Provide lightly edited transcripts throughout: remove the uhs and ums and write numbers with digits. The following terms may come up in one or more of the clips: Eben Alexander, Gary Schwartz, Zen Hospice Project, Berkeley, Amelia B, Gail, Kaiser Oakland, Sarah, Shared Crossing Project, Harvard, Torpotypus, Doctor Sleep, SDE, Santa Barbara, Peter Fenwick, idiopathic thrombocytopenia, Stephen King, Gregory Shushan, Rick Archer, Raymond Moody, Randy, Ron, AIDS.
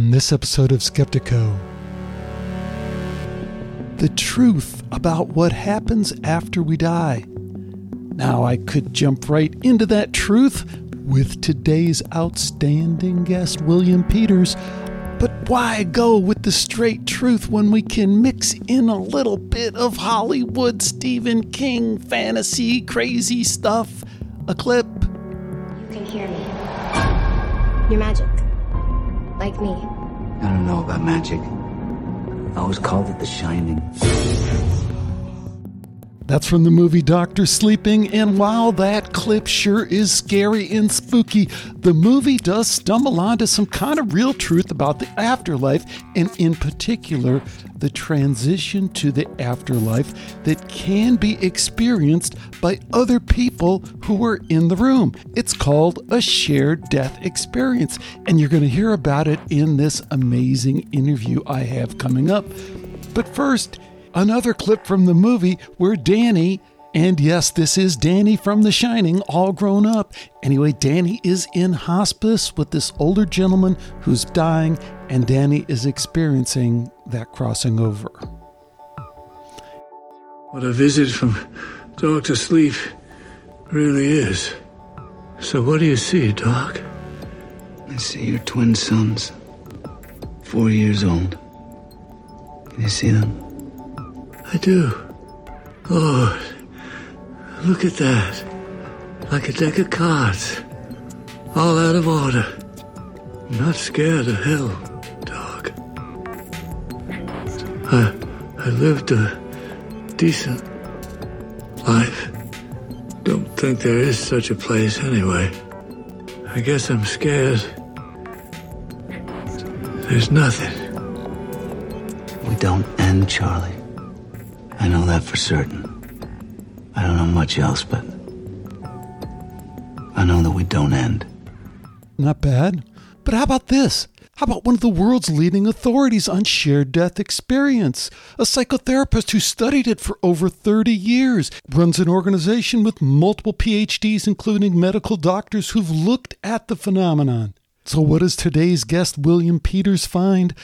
on this episode of Skeptico. The truth about what happens after we die. Now I could jump right into that truth with today's outstanding guest, William Peters, but why go with the straight truth when we can mix in a little bit of Hollywood, Stephen King, fantasy, crazy stuff? A clip. You can hear me. You're magic. Like me. I don't know about magic. I always called it The Shining. That's from the movie Doctor Sleeping, and while that clip sure is scary and spooky, the movie does stumble onto some kind of real truth about the afterlife, and in particular, the transition to the afterlife that can be experienced by other people who were in the room. It's called a shared death experience, and you're going to hear about it in this amazing interview I have coming up. But first, another clip from the movie where Danny, and yes, this is Danny from The Shining, all grown up. Anyway, Danny is in hospice with this older gentleman who's dying, and Danny is experiencing that crossing over. What a visit from Doctor Sleep really is. So what do you see, Doc? I see your twin sons, 4 years old. Can you see them? I do. Lord, look at that. Like a deck of cards. All out of order. I'm not scared of hell, Doc. I lived a decent life. Don't think there is such a place anyway. I guess I'm scared. There's nothing. We don't end, Charlie. I know that for certain. I don't know much else, but I know that we don't end. Not bad. But how about this? How about one of the world's leading authorities on shared death experience? A psychotherapist who studied it for over 30 years, runs an organization with multiple PhDs, including medical doctors who've looked at the phenomenon. So what does today's guest, William Peters, find?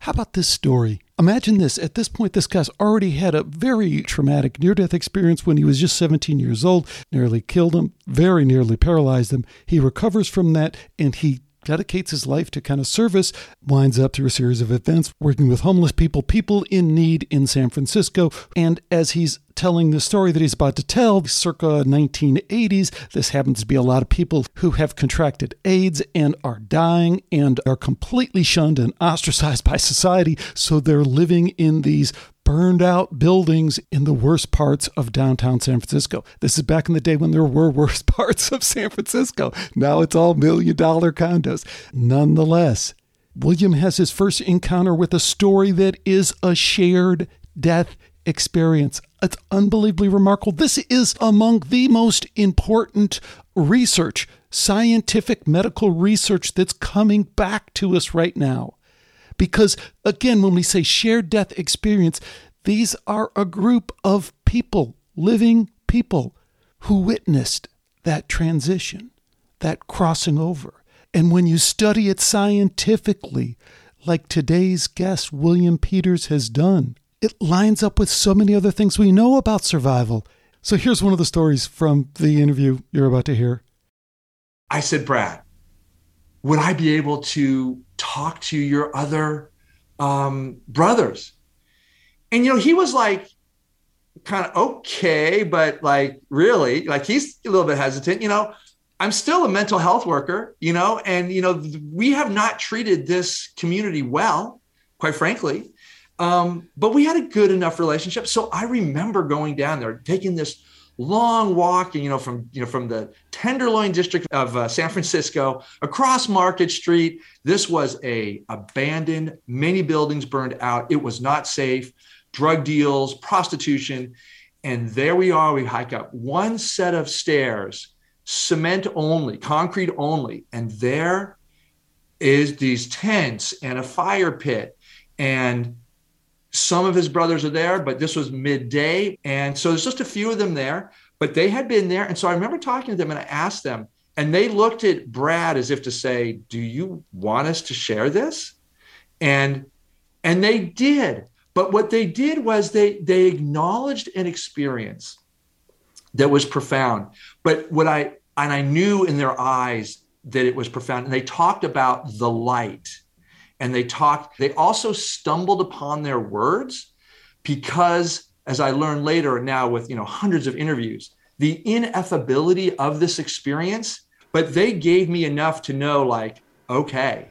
How about this story? Imagine this. At this point, this guy's already had a very traumatic near-death experience when he was just 17 years old. Nearly killed him, very nearly paralyzed him. He recovers from that, and he dedicates his life to kind of service, winds up through a series of events, working with homeless people, people in need in San Francisco. And as he's telling the story that he's about to tell, circa 1980s, this happens to be a lot of people who have contracted AIDS and are dying and are completely shunned and ostracized by society. So they're living in these burned out buildings in the worst parts of downtown San Francisco. This is back in the day when there were worse parts of San Francisco. Now it's all $1 million condos. Nonetheless, William has his first encounter with a story that is a shared death experience. It's unbelievably remarkable. This is among the most important research, scientific medical research that's coming back to us right now. Because, again, when we say shared death experience, these are a group of people, living people, who witnessed that transition, that crossing over. And when you study it scientifically, like today's guest, William Peters, has done, it lines up with so many other things we know about survival. So here's one of the stories from the interview you're about to hear. I said, Brad, would I be able to talk to your other brothers? And, you know, he was like, kind of, okay, but like, really, like he's a little bit hesitant, you know, I'm still a mental health worker, you know, and, you know, we have not treated this community well, quite frankly, but we had a good enough relationship. So I remember going down there, taking this long walk, from the Tenderloin District of San Francisco across Market Street. This was abandoned, many buildings burned out. It was not safe, drug deals, prostitution. And there we are, we hike up one set of stairs, cement only, concrete only. And there is these tents and a fire pit, and some of his brothers are there, but this was midday. And so there's just a few of them there, but they had been there. And so I remember talking to them, and I asked them, and they looked at Brad as if to say, do you want us to share this? And they did. But what they did was they acknowledged an experience that was profound. But what I knew in their eyes that it was profound. And they talked about the light. And they also stumbled upon their words because, as I learned later now with, hundreds of interviews, the ineffability of this experience, but they gave me enough to know, okay,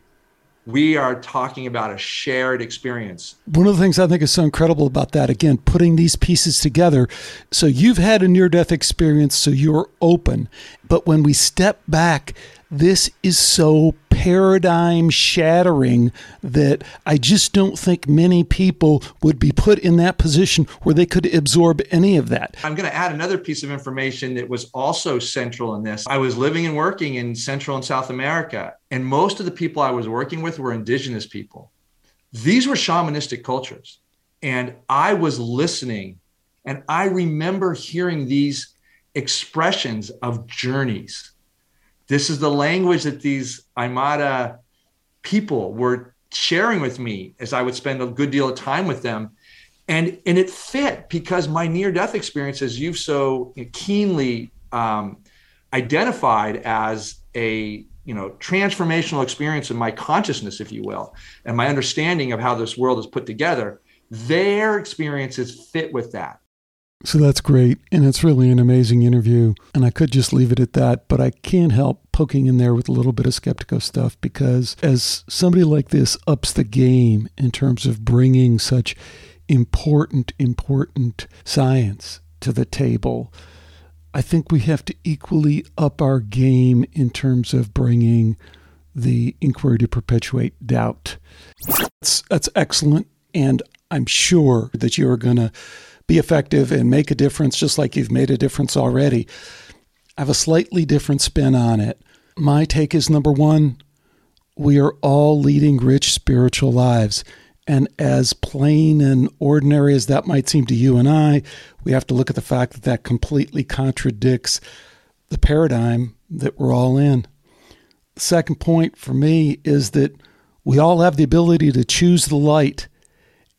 we are talking about a shared experience. One of the things I think is so incredible about that, again, putting these pieces together. So you've had a near-death experience, so you're open. But when we step back, this is so paradigm shattering that I just don't think many people would be put in that position where they could absorb any of that. I'm going to add another piece of information that was also central in this. I was living and working in Central and South America, and most of the people I was working with were indigenous people. These were shamanistic cultures, and I was listening, and I remember hearing these expressions of journeys. This is the language that these Aymara people were sharing with me as I would spend a good deal of time with them. And it fit because my near-death experience, as you've so keenly identified as a transformational experience in my consciousness, if you will, and my understanding of how this world is put together, their experiences fit with that. So that's great. And it's really an amazing interview. And I could just leave it at that, but I can't help poking in there with a little bit of Skeptico stuff, because as somebody like this ups the game in terms of bringing such important science to the table, I think we have to equally up our game in terms of bringing the inquiry to perpetuate doubt. That's excellent. And I'm sure that you are going to be effective and make a difference, just like you've made a difference already. I have a slightly different spin on it. My take is, number one, we are all leading rich spiritual lives. And as plain and ordinary as that might seem to you and I, we have to look at the fact that that completely contradicts the paradigm that we're all in. The second point for me is that we all have the ability to choose the light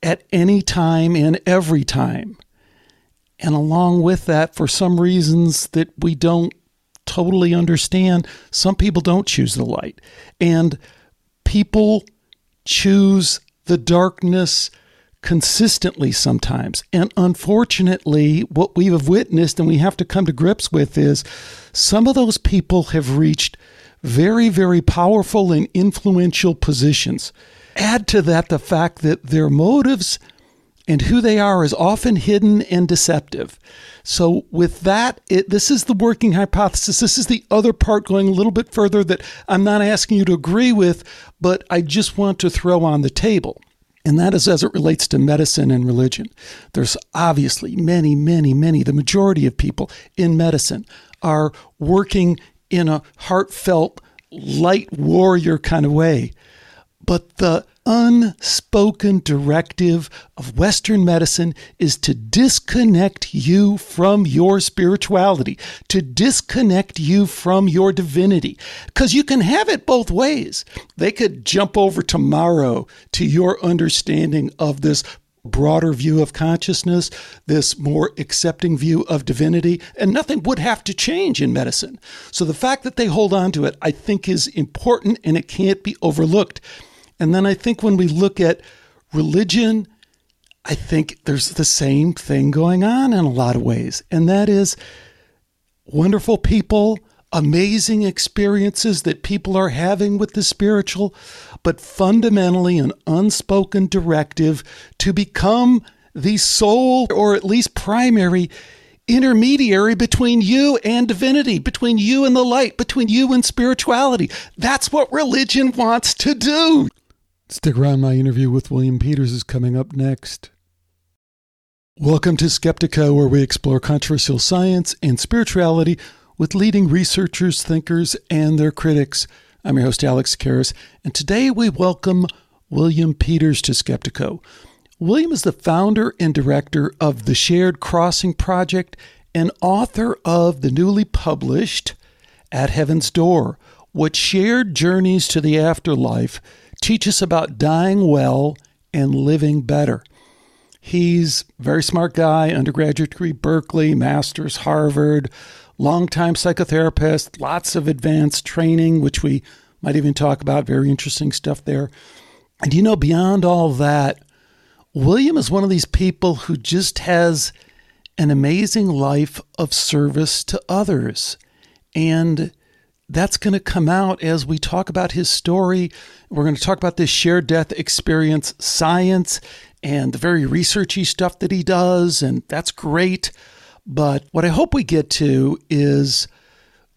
at any time and every time. And along with that, for some reasons that we don't totally understand, some people don't choose the light. And people choose the darkness consistently sometimes. And unfortunately, what we have witnessed and we have to come to grips with is some of those people have reached very, very powerful and influential positions. Add to that the fact that their motives and who they are is often hidden and deceptive. So with that, this is the working hypothesis. This is the other part going a little bit further that I'm not asking you to agree with, but I just want to throw on the table. And that is as it relates to medicine and religion. There's obviously many, the majority of people in medicine are working in a heartfelt, light warrior kind of way. But the unspoken directive of Western medicine is to disconnect you from your spirituality, to disconnect you from your divinity, because you can have it both ways. They could jump over tomorrow to your understanding of this broader view of consciousness, this more accepting view of divinity, and nothing would have to change in medicine. So the fact that they hold on to it, I think, is important, and it can't be overlooked. And then I think when we look at religion, I think there's the same thing going on in a lot of ways. And that is wonderful people, amazing experiences that people are having with the spiritual, but fundamentally an unspoken directive to become the sole, or at least primary, intermediary between you and divinity, between you and the light, between you and spirituality. That's what religion wants to do. Stick around. My interview with William Peters is coming up next. Welcome to Skeptico, where we explore controversial science and spirituality with leading researchers, thinkers, and their critics. I'm your host, Alex Karras, and today we welcome William Peters to Skeptico. William is the founder and director of the Shared Crossing Project and author of the newly published At Heaven's Door, What Shared Journeys to the Afterlife teach us about dying well and living better. He's a very smart guy, undergraduate degree, Berkeley, master's, Harvard, longtime psychotherapist, lots of advanced training, which we might even talk about, very interesting stuff there. And beyond all that, William is one of these people who just has an amazing life of service to others. And that's going to come out as we talk about his story. We're going to talk about this shared death experience science and the very researchy stuff that he does, and that's great. But what I hope we get to is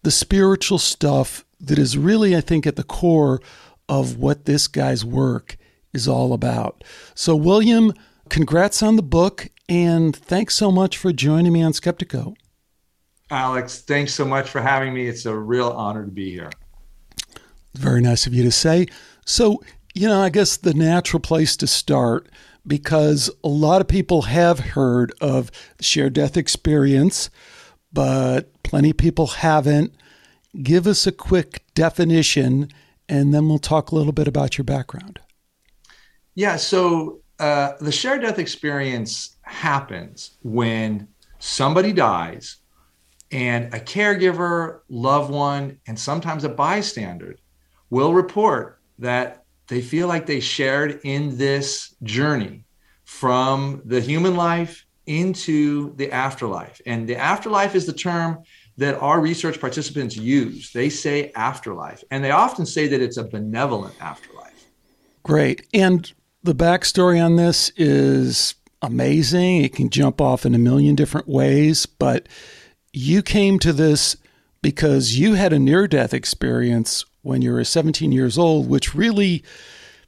the spiritual stuff that is really, I think, at the core of what this guy's work is all about. So, William, congrats on the book, and thanks so much for joining me on Skeptico. Alex, thanks so much for having me. It's a real honor to be here. Very nice of you to say. So, I guess the natural place to start, because a lot of people have heard of the shared death experience, but plenty of people haven't. Give us a quick definition, and then we'll talk a little bit about your background. Yeah, so the shared death experience happens when somebody dies, and a caregiver, loved one, and sometimes a bystander will report that they feel like they shared in this journey from the human life into the afterlife. And the afterlife is the term that our research participants use. They say afterlife, and they often say that it's a benevolent afterlife. Great. And the backstory on this is amazing. It can jump off in a million different ways, but you came to this because you had a near-death experience when you were 17 years old, which really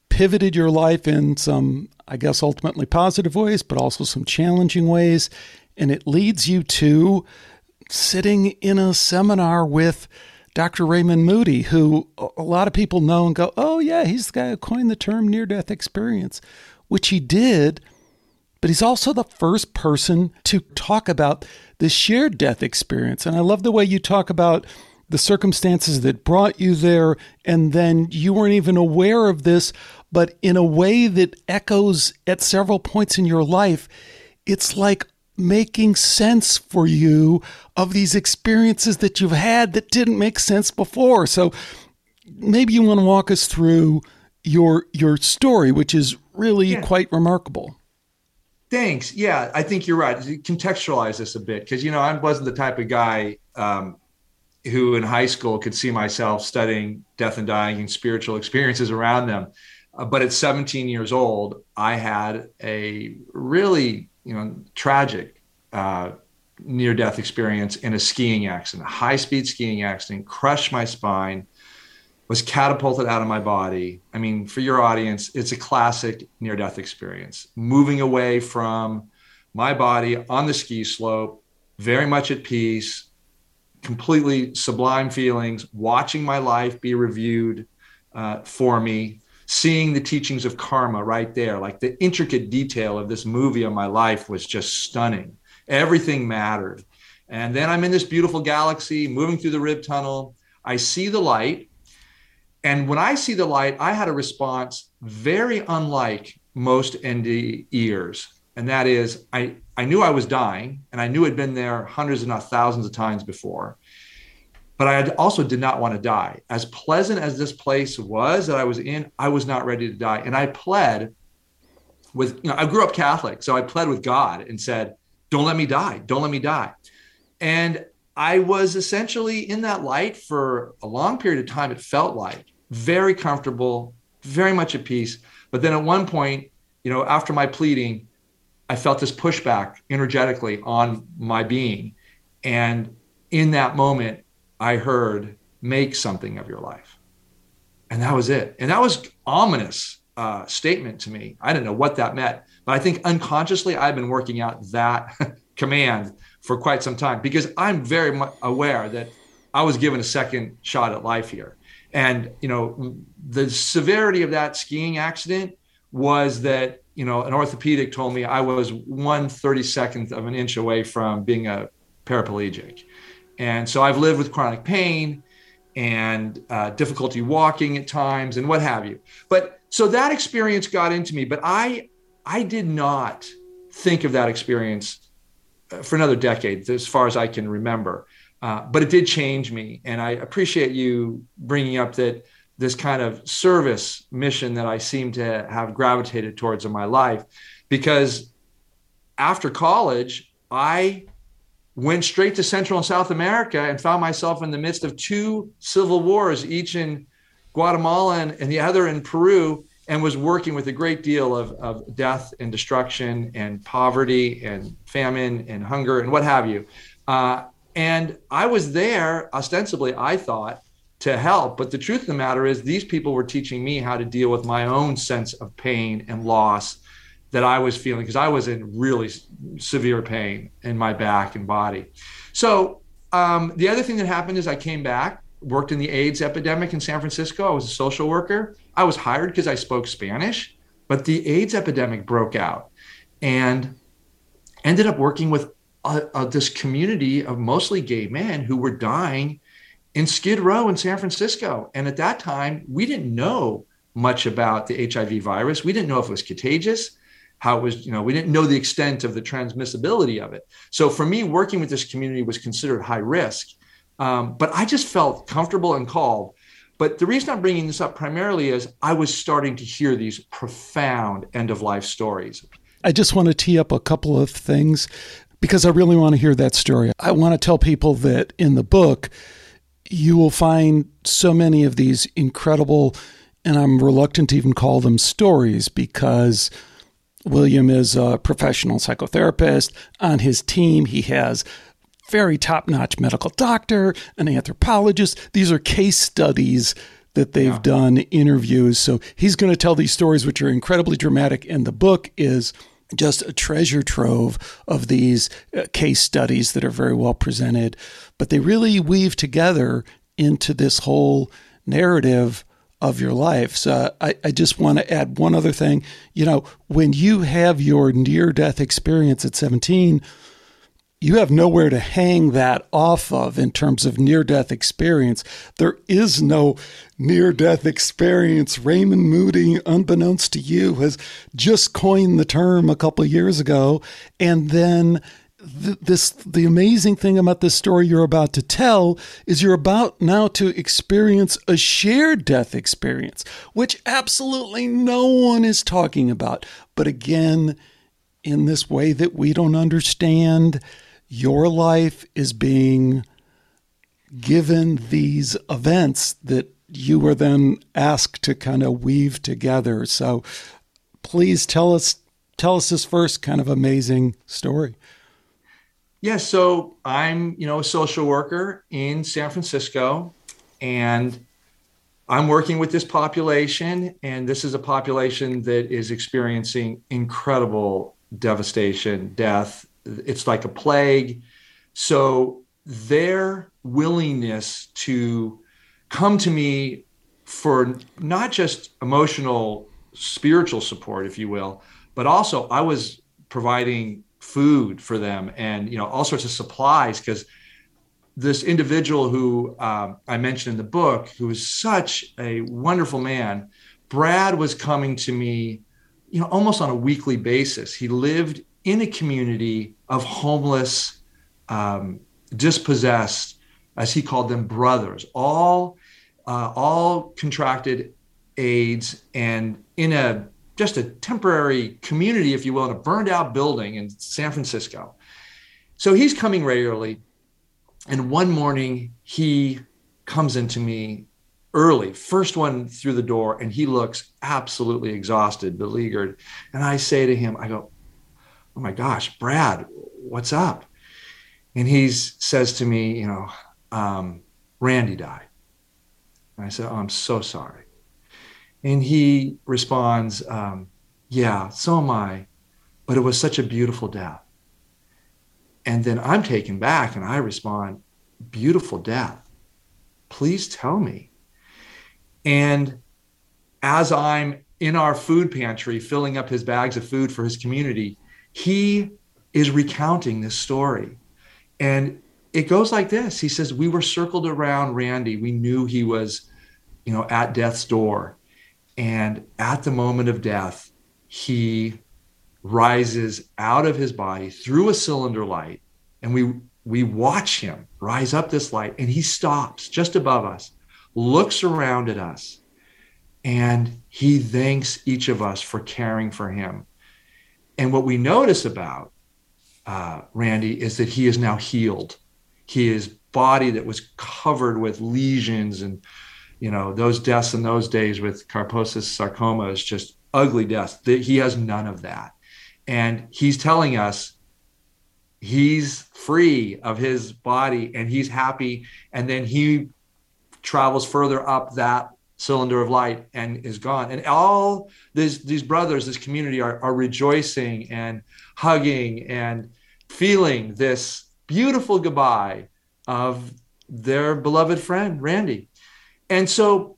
pivoted your life in some, I guess, ultimately positive ways, but also some challenging ways. And it leads you to sitting in a seminar with Dr. Raymond Moody, who a lot of people know and go, oh, yeah, he's the guy who coined the term near-death experience, which he did. But he's also the first person to talk about the shared death experience. And I love the way you talk about the circumstances that brought you there, and then you weren't even aware of this, but in a way that echoes at several points in your life. It's like making sense for you of these experiences that you've had that didn't make sense before. So maybe you want to walk us through your story, which is really quite remarkable. Thanks. Yeah, I think you're right. Contextualize this a bit, because, I wasn't the type of guy who in high school could see myself studying death and dying and spiritual experiences around them. But at 17 years old, I had a really, tragic near-death experience in a skiing accident, a high-speed skiing accident, crushed my spine, was catapulted out of my body. I mean, for your audience, it's a classic near-death experience. Moving away from my body on the ski slope, very much at peace, completely sublime feelings, watching my life be reviewed for me, seeing the teachings of karma right there. Like the intricate detail of this movie of my life was just stunning. Everything mattered. And then I'm in this beautiful galaxy, moving through the rib tunnel. I see the light. And when I see the light, I had a response very unlike most NDEers. And that is, I knew I was dying, and I knew I'd been there hundreds, if not thousands of times before. But I also did not want to die. As pleasant as this place was that I was in, I was not ready to die. And I pled with, I grew up Catholic, so I pled with God and said, don't let me die. Don't let me die. And I was essentially in that light for a long period of time. It felt like very comfortable, very much at peace. But then at one point, after my pleading, I felt this pushback energetically on my being. And in that moment, I heard, make something of your life. And that was it. And that was an ominous statement to me. I didn't know what that meant, but I think unconsciously I've been working out that command for quite some time, because I'm very much aware that I was given a second shot at life here. And, the severity of that skiing accident was that, an orthopedic told me I was 1/32nd of an inch away from being a paraplegic. And so I've lived with chronic pain and difficulty walking at times and what have you. But So that experience got into me, but I did not think of that experience for another decade, as far as I can remember. But it did change me. And I appreciate you bringing up that this kind of service mission that I seem to have gravitated towards in my life, because after college, I went straight to Central and South America and found myself in the midst of two civil wars, each in Guatemala and the other in Peru, and was working with a great deal of death and destruction and poverty and famine and hunger and what have you. And I was there, ostensibly, I thought, to help. But the truth of the matter is these people were teaching me how to deal with my own sense of pain and loss that I was feeling, because I was in really severe pain in my back and body. So the other thing that happened is I came back, worked in the AIDS epidemic in San Francisco. I was a social worker. I was hired because I spoke Spanish, but the AIDS epidemic broke out and ended up working with this community of mostly gay men who were dying in Skid Row in San Francisco. And at that time, we didn't know much about the HIV virus. We didn't know if it was contagious, how it was, we didn't know the extent of the transmissibility of it. So for me, working with this community was considered high risk. But I just felt comfortable and called. But the reason I'm bringing this up primarily is I was starting to hear these profound end-of-life stories. I just want to tee up a couple of things because I really want to hear that story. I want to tell people that in the book, you will find so many of these incredible, and I'm reluctant to even call them stories because William is a professional psychotherapist. On his team, he has very top-notch medical doctor, an anthropologist. These are case studies that they've done, interviews. So he's going to tell these stories, which are incredibly dramatic. And the book is just a treasure trove of these case studies that are very well presented. But they really weave together into this whole narrative of your life. So I just want to add one other thing. When you have your near-death experience at 17, you have nowhere to hang that off of in terms of near-death experience. There is no near-death experience. Raymond Moody, unbeknownst to you, has just coined the term a couple of years ago. And then the amazing thing about this story you're about to tell is you're about now to experience a shared death experience, which absolutely no one is talking about. But again, in this way that we don't understand, your life is being given these events that you were then asked to kind of weave together. So please tell us this first kind of amazing story. Yeah, so I'm, a social worker in San Francisco, and I'm working with this population, and this is a population that is experiencing incredible devastation, death. It's like a plague. So their willingness to come to me for not just emotional, spiritual support, if you will, but also I was providing food for them and, all sorts of supplies, because this individual who I mentioned in the book, who was such a wonderful man, Brad, was coming to me, almost on a weekly basis. He lived in a community of homeless, dispossessed, as he called them, brothers, all contracted AIDS and in just a temporary community, if you will, in a burned out building in San Francisco. So he's coming regularly. And one morning he comes into me early, first one through the door, and he looks absolutely exhausted, beleaguered. And I say to him, I go, "Oh my gosh, Brad, what's up?" And he says to me, "Randy died." And I said, "Oh, I'm so sorry." And he responds, "Yeah, so am I, but it was such a beautiful death." And then I'm taken back and I respond, "Beautiful death. Please tell me." And as I'm in our food pantry, filling up his bags of food for his community, he is recounting this story. And it goes like this. He says, "We were circled around Randy. We knew he was, at death's door. And at the moment of death, he rises out of his body through a cylinder light, and we watch him rise up this light, and he stops just above us, looks around at us, and he thanks each of us for caring for him. And what we notice about Randy is that he is now healed. His body that was covered with lesions and, you know, those deaths in those days with Kaposi's sarcoma is just ugly deaths. He has none of that. And he's telling us he's free of his body and he's happy. And then he travels further up that cylinder of light and is gone. And all these brothers, this community are rejoicing and hugging and feeling this beautiful goodbye of their beloved friend, Randy. And so,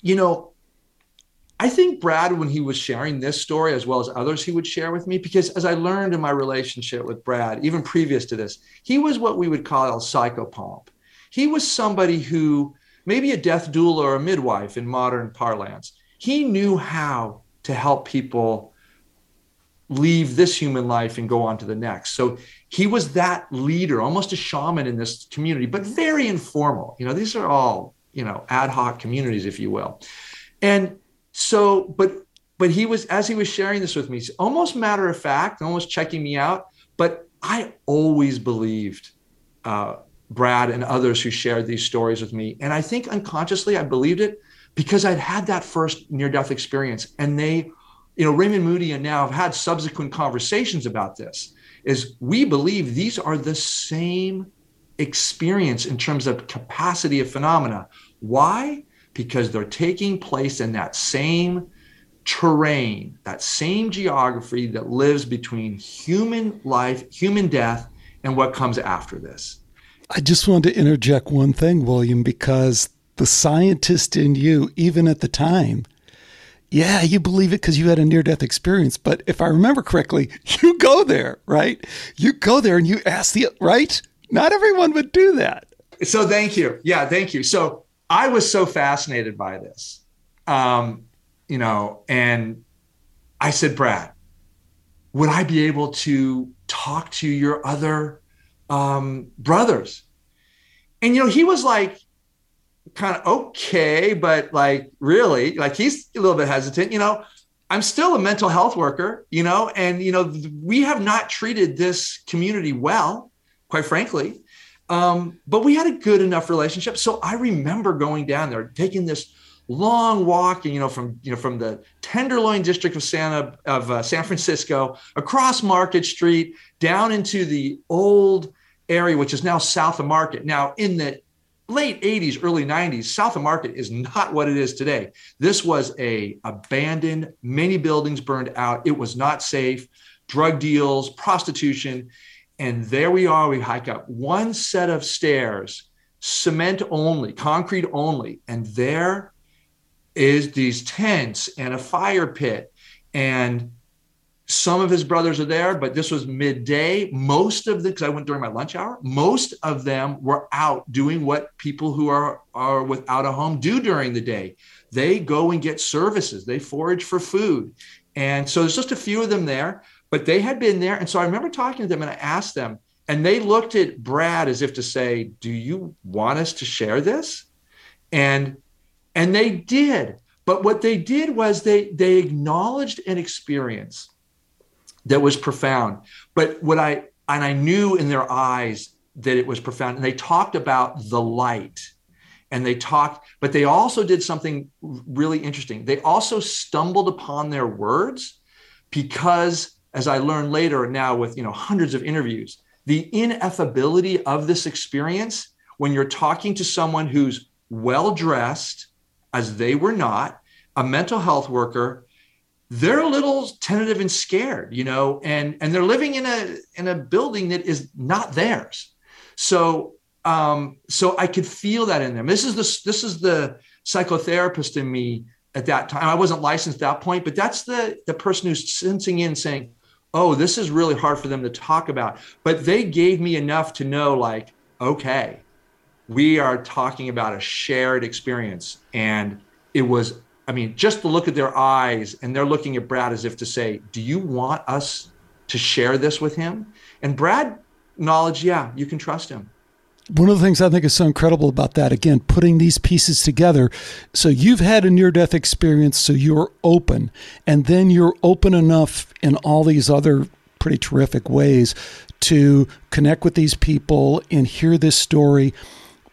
you know, I think Brad, when he was sharing this story, as well as others he would share with me, because as I learned in my relationship with Brad, even previous to this, he was what we would call a psychopomp. He was somebody who, maybe a death doula or a midwife in modern parlance, he knew how to help people leave this human life and go on to the next. So he was that leader, almost a shaman in this community, but very informal. You know, these are all, you know, ad hoc communities, if you will. And so, but he was, as he was sharing this with me, he's almost matter of fact, almost checking me out. But I always believed Brad and others who shared these stories with me. And I think unconsciously I believed it because I'd had that first near-death experience. And they, you know, Raymond Moody and now have had subsequent conversations about this, is we believe these are the same experience in terms of capacity of phenomena. Why? Because they're taking place in that same terrain, that same geography that lives between human life, human death, and what comes after this. I just wanted to interject one thing, William, because the scientist in you, even at the time, yeah, you believe it because you had a near-death experience. But if I remember correctly, you go there, right? You go there and you ask the, right? Not everyone would do that. So thank you. Yeah, thank you. So I was so fascinated by this, you know, and I said, Brad, would I be able to talk to your other brothers? And, you know, he was like, kind of okay, but like, really, like he's a little bit hesitant, you know, I'm still a mental health worker, you know, and, you know, we have not treated this community well, quite frankly, but we had a good enough relationship. So I remember going down there, taking this long walk, and, from the Tenderloin District of San Francisco, across Market Street, down into the old area, which is now South of Market. Now in the late 80s, early 90s, South of Market is not what it is today. This was a abandoned, many buildings burned out. It was not safe, drug deals, prostitution. And there we are, we hike up one set of stairs, cement only, concrete only. And there is these tents and a fire pit. And some of his brothers are there, but this was midday. Most of them, because I went during my lunch hour, most of them were out doing what people who are without a home do during the day. They go and get services. They forage for food. And so there's just a few of them there. But they had been there. And so I remember talking to them and I asked them, and they looked at Brad as if to say, do you want us to share this? And they did. But what they did was they acknowledged an experience that was profound. But what I knew in their eyes that it was profound. And they talked about the light and they talked, but they also did something really interesting. They also stumbled upon their words because, as I learned later now with, you know, hundreds of interviews, the ineffability of this experience when you're talking to someone who's well-dressed, as they were not, a mental health worker, they're a little tentative and scared, you know, and they're living in a building that is not theirs. So I could feel that in them. This is the psychotherapist in me at that time. I wasn't licensed at that point, but that's the person who's sensing in saying, oh, this is really hard for them to talk about. But they gave me enough to know, like, okay, we are talking about a shared experience. And it was I mean, just the look of their eyes, and they're looking at Brad as if to say, do you want us to share this with him? And Brad acknowledged, yeah, you can trust him. One of the things I think is so incredible about that, again, putting these pieces together. So you've had a near-death experience, so you're open. And then you're open enough in all these other pretty terrific ways to connect with these people and hear this story.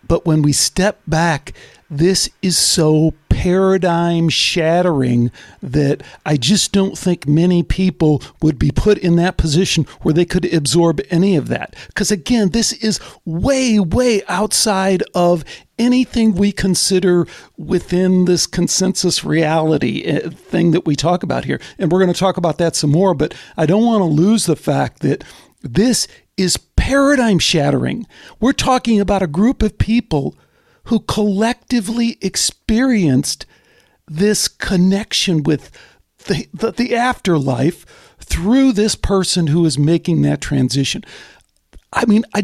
But when we step back, this is so paradigm shattering that I just don't think many people would be put in that position where they could absorb any of that. Because again, this is way, way outside of anything we consider within this consensus reality thing that we talk about here. And we're going to talk about that some more, but I don't want to lose the fact that this is paradigm shattering. We're talking about a group of people who collectively experienced this connection with the afterlife through this person who is making that transition. I mean, I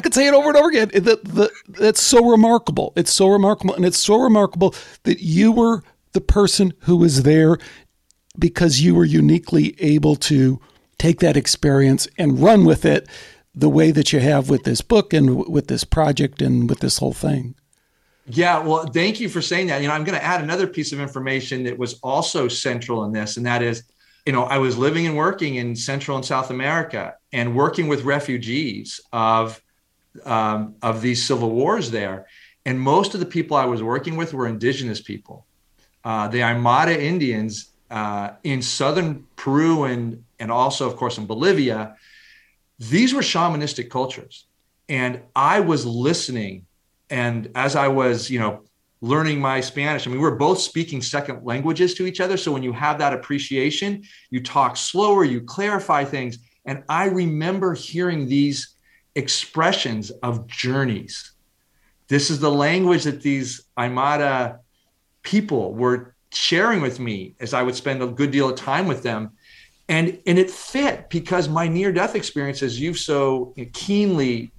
could say it over and over again. That's so remarkable. It's so remarkable. And it's so remarkable that you were the person who was there because you were uniquely able to take that experience and run with it the way that you have with this book and with this project and with this whole thing. Yeah, well, thank you for saying that. You know, I'm going to add another piece of information that was also central in this, and that is, you know, I was living and working in Central and South America and working with refugees of these civil wars there. And most of the people I was working with were indigenous people. The Aymara Indians in southern Peru and also, of course, in Bolivia. These were shamanistic cultures, and I was listening. And as I was, you know, learning my Spanish, I mean, we were both speaking second languages to each other. So when you have that appreciation, you talk slower, you clarify things. And I remember hearing these expressions of journeys. This is the language that these Aymara people were sharing with me as I would spend a good deal of time with them. And it fit because my near-death experience, as you've so keenly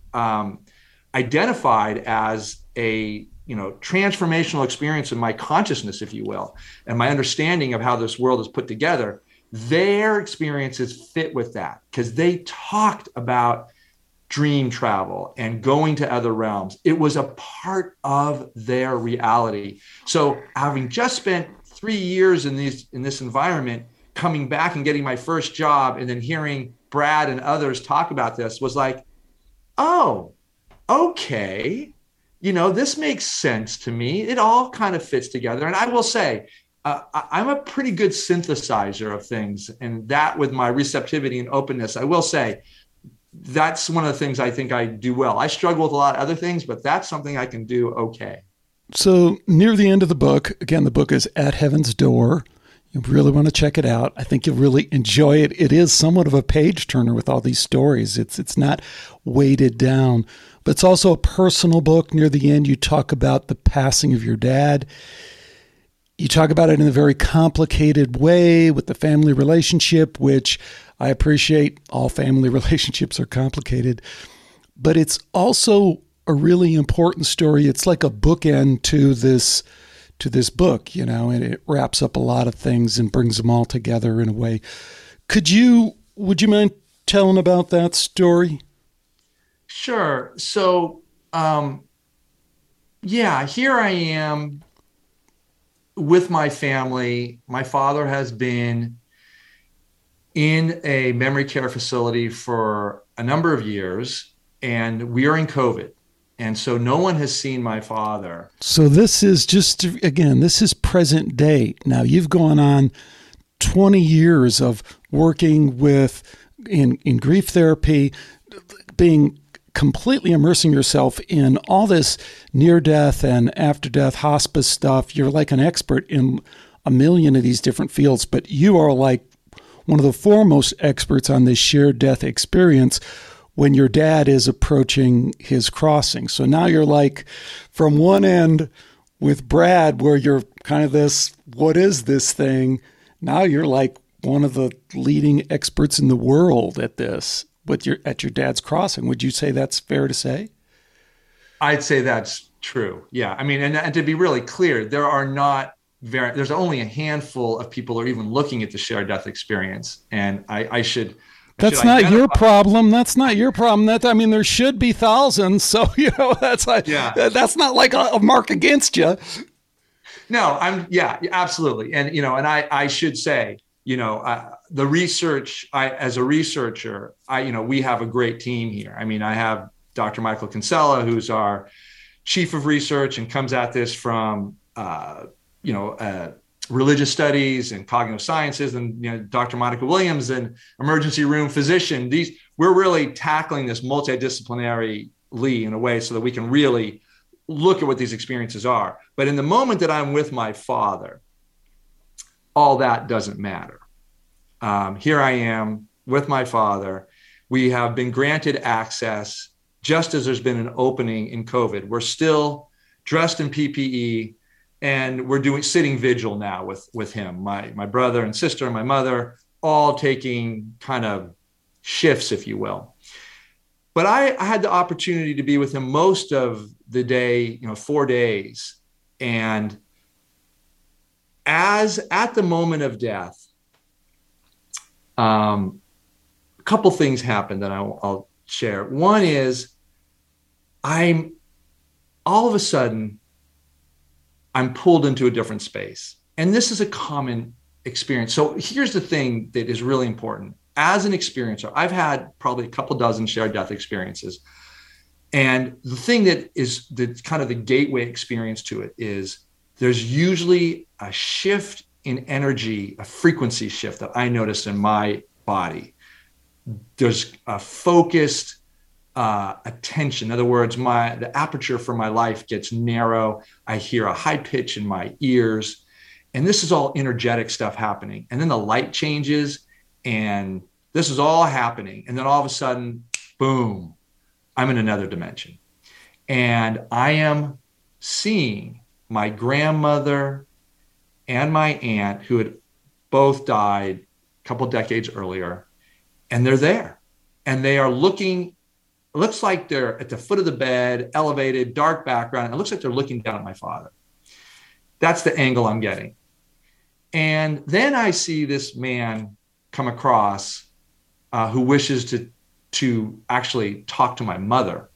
identified as a, you know, transformational experience in my consciousness, if you will, and my understanding of how this world is put together, their experiences fit with that because they talked about dream travel and going to other realms. It was a part of their reality. So having just spent 3 years in this environment, coming back and getting my first job and then hearing Brad and others talk about this was like, oh, okay. You know, this makes sense to me. It all kind of fits together. And I will say, I'm a pretty good synthesizer of things. And that with my receptivity and openness, I will say that's one of the things I think I do well. I struggle with a lot of other things, but that's something I can do okay. So near the end of the book, again, the book is At Heaven's Door. You really want to check it out. I think you'll really enjoy it. It is somewhat of a page turner with all these stories. It's not weighted down, but it's also a personal book. Near the end, you talk about the passing of your dad. You talk about it in a very complicated way with the family relationship, which I appreciate. All family relationships are complicated, but it's also a really important story. It's like a bookend to this book, you know, and it wraps up a lot of things and brings them all together in a way. Would you mind telling about that story? Sure. So, here I am with my family. My father has been in a memory care facility for a number of years, and we are in COVID. And so no one has seen my father. So this is just, again, this is present day. Now you've gone on 20 years of working with, in grief therapy, being completely immersing yourself in all this near-death and after-death hospice stuff. You're like an expert in a million of these different fields, but you are like one of the foremost experts on this shared death experience when your dad is approaching his crossing. So now you're like from one end with Brad, where you're kind of this, what is this thing? Now you're like one of the leading experts in the world at this, at your dad's crossing. Would you say that's fair to say? I'd say that's true. Yeah. I mean, and to be really clear, there are not there's only a handful of people who are even looking at the shared death experience. And That's not your problem. I mean, there should be thousands. So, that's not like a mark against you. No, absolutely. And, I should say, the research, as a researcher, we have a great team here. I mean, I have Dr. Michael Kinsella, who's our chief of research and comes at this from, religious studies and cognitive sciences, and Dr. Monica Williams, an emergency room physician. We're really tackling this multidisciplinarily in a way so that we can really look at what these experiences are. But in the moment that I'm with my father, all that doesn't matter. Here I am with my father. We have been granted access just as there's been an opening in COVID. We're still dressed in PPE, and we're sitting vigil now with him, my brother and sister and my mother, all taking kind of shifts, if you will. But I had the opportunity to be with him most of the day, 4 days. And at the moment of death, a couple things happened that I'll share. One is I'm all of a sudden, I'm pulled into a different space. And this is a common experience. So here's the thing that is really important. As an experiencer, I've had probably a couple dozen shared death experiences. And the thing that is the kind of the gateway experience to it is there's usually a shift in energy, a frequency shift that I noticed in my body. There's a focused attention. In other words, the aperture for my life gets narrow. I hear a high pitch in my ears, and this is all energetic stuff happening. And then the light changes, and this is all happening. And then all of a sudden, boom, I'm in another dimension. And I am seeing my grandmother and my aunt, who had both died a couple decades earlier, and they're there. And they are looking. It looks like they're at the foot of the bed, elevated, dark background. It looks like they're looking down at my father. That's the angle I'm getting. And then I see this man come across who wishes to actually talk to my mother.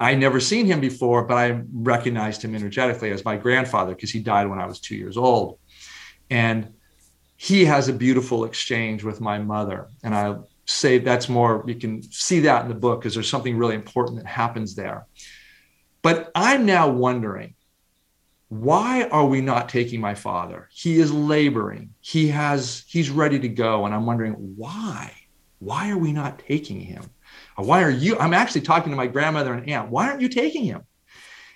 I'd never seen him before, but I recognized him energetically as my grandfather because he died when I was 2 years old. And he has a beautiful exchange with my mother. And I say that's more, you can see that in the book because there's something really important that happens there. But I'm now wondering, why are we not taking my father? He is laboring. He's ready to go. And I'm wondering why? Why are we not taking him? Why are you? I'm actually talking to my grandmother and aunt. Why aren't you taking him?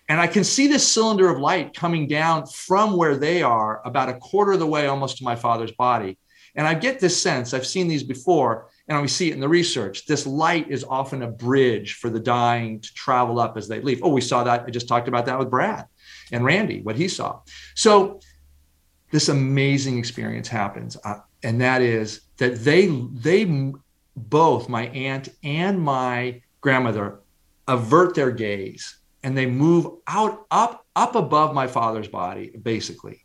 And I can see this cylinder of light coming down from where they are about a quarter of the way almost to my father's body. And I get this sense, I've seen these before, and we see it in the research. This light is often a bridge for the dying to travel up as they leave. Oh, we saw that. I just talked about that with Brad and Randy, what he saw. So this amazing experience happens. And that is that they both, my aunt and my grandmother, avert their gaze. And they move out, up above my father's body, basically.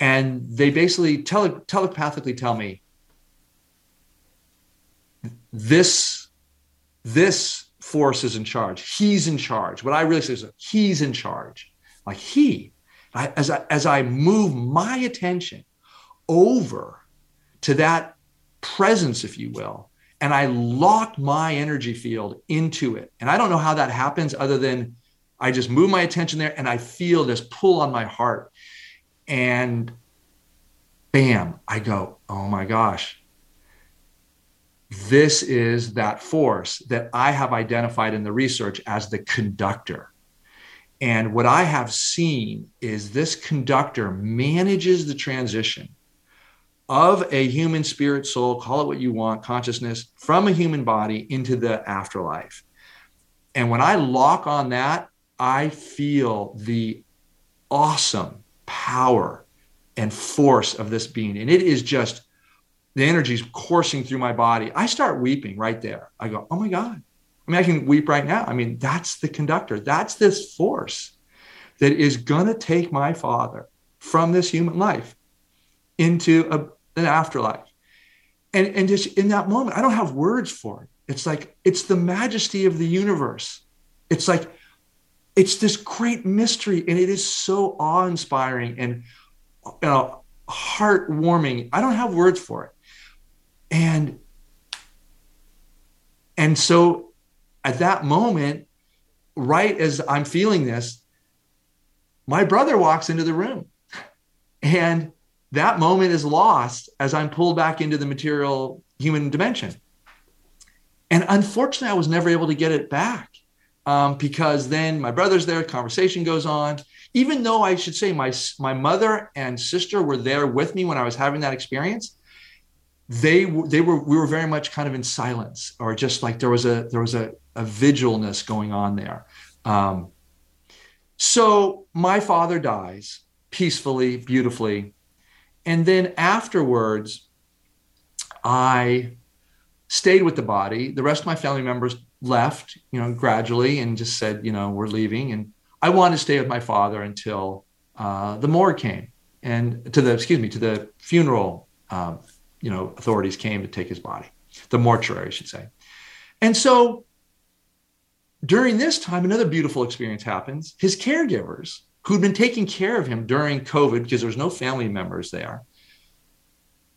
And they basically telepathically tell me, this force is in charge. He's in charge. What I really say is he's in charge. Like as I move my attention over to that presence, if you will, and I lock my energy field into it. And I don't know how that happens other than I just move my attention there and I feel this pull on my heart. And bam, I go, oh my gosh, this is that force that I have identified in the research as the conductor. And what I have seen is this conductor manages the transition of a human spirit, soul, call it what you want, consciousness, from a human body into the afterlife. And when I lock on that, I feel the awesome power and force of this being. And it is just, the energy is coursing through my body. I start weeping right there. I go, oh my God. I mean, I can weep right now. I mean, that's the conductor. That's this force that is going to take my father from this human life into an afterlife. And just in that moment, I don't have words for it. It's like, it's the majesty of the universe. It's like, it's this great mystery, and it is so awe-inspiring and heartwarming. I don't have words for it. And so at that moment, right as I'm feeling this, my brother walks into the room, and that moment is lost as I'm pulled back into the material human dimension. And unfortunately, I was never able to get it back. Because then my brother's there, conversation goes on, even though I should say my mother and sister were there with me when I was having that experience. We were very much kind of in silence, or just like there was a vigilance going on there. So my father dies peacefully, beautifully. And then afterwards, I stayed with the body. The rest of my family members left, gradually, and just said, we're leaving. And I wanted to stay with my father until the morgue came, and to the funeral, authorities came to take his body, the mortuary, I should say. And so during this time, another beautiful experience happens. His caregivers, who'd been taking care of him during COVID, because there was no family members there,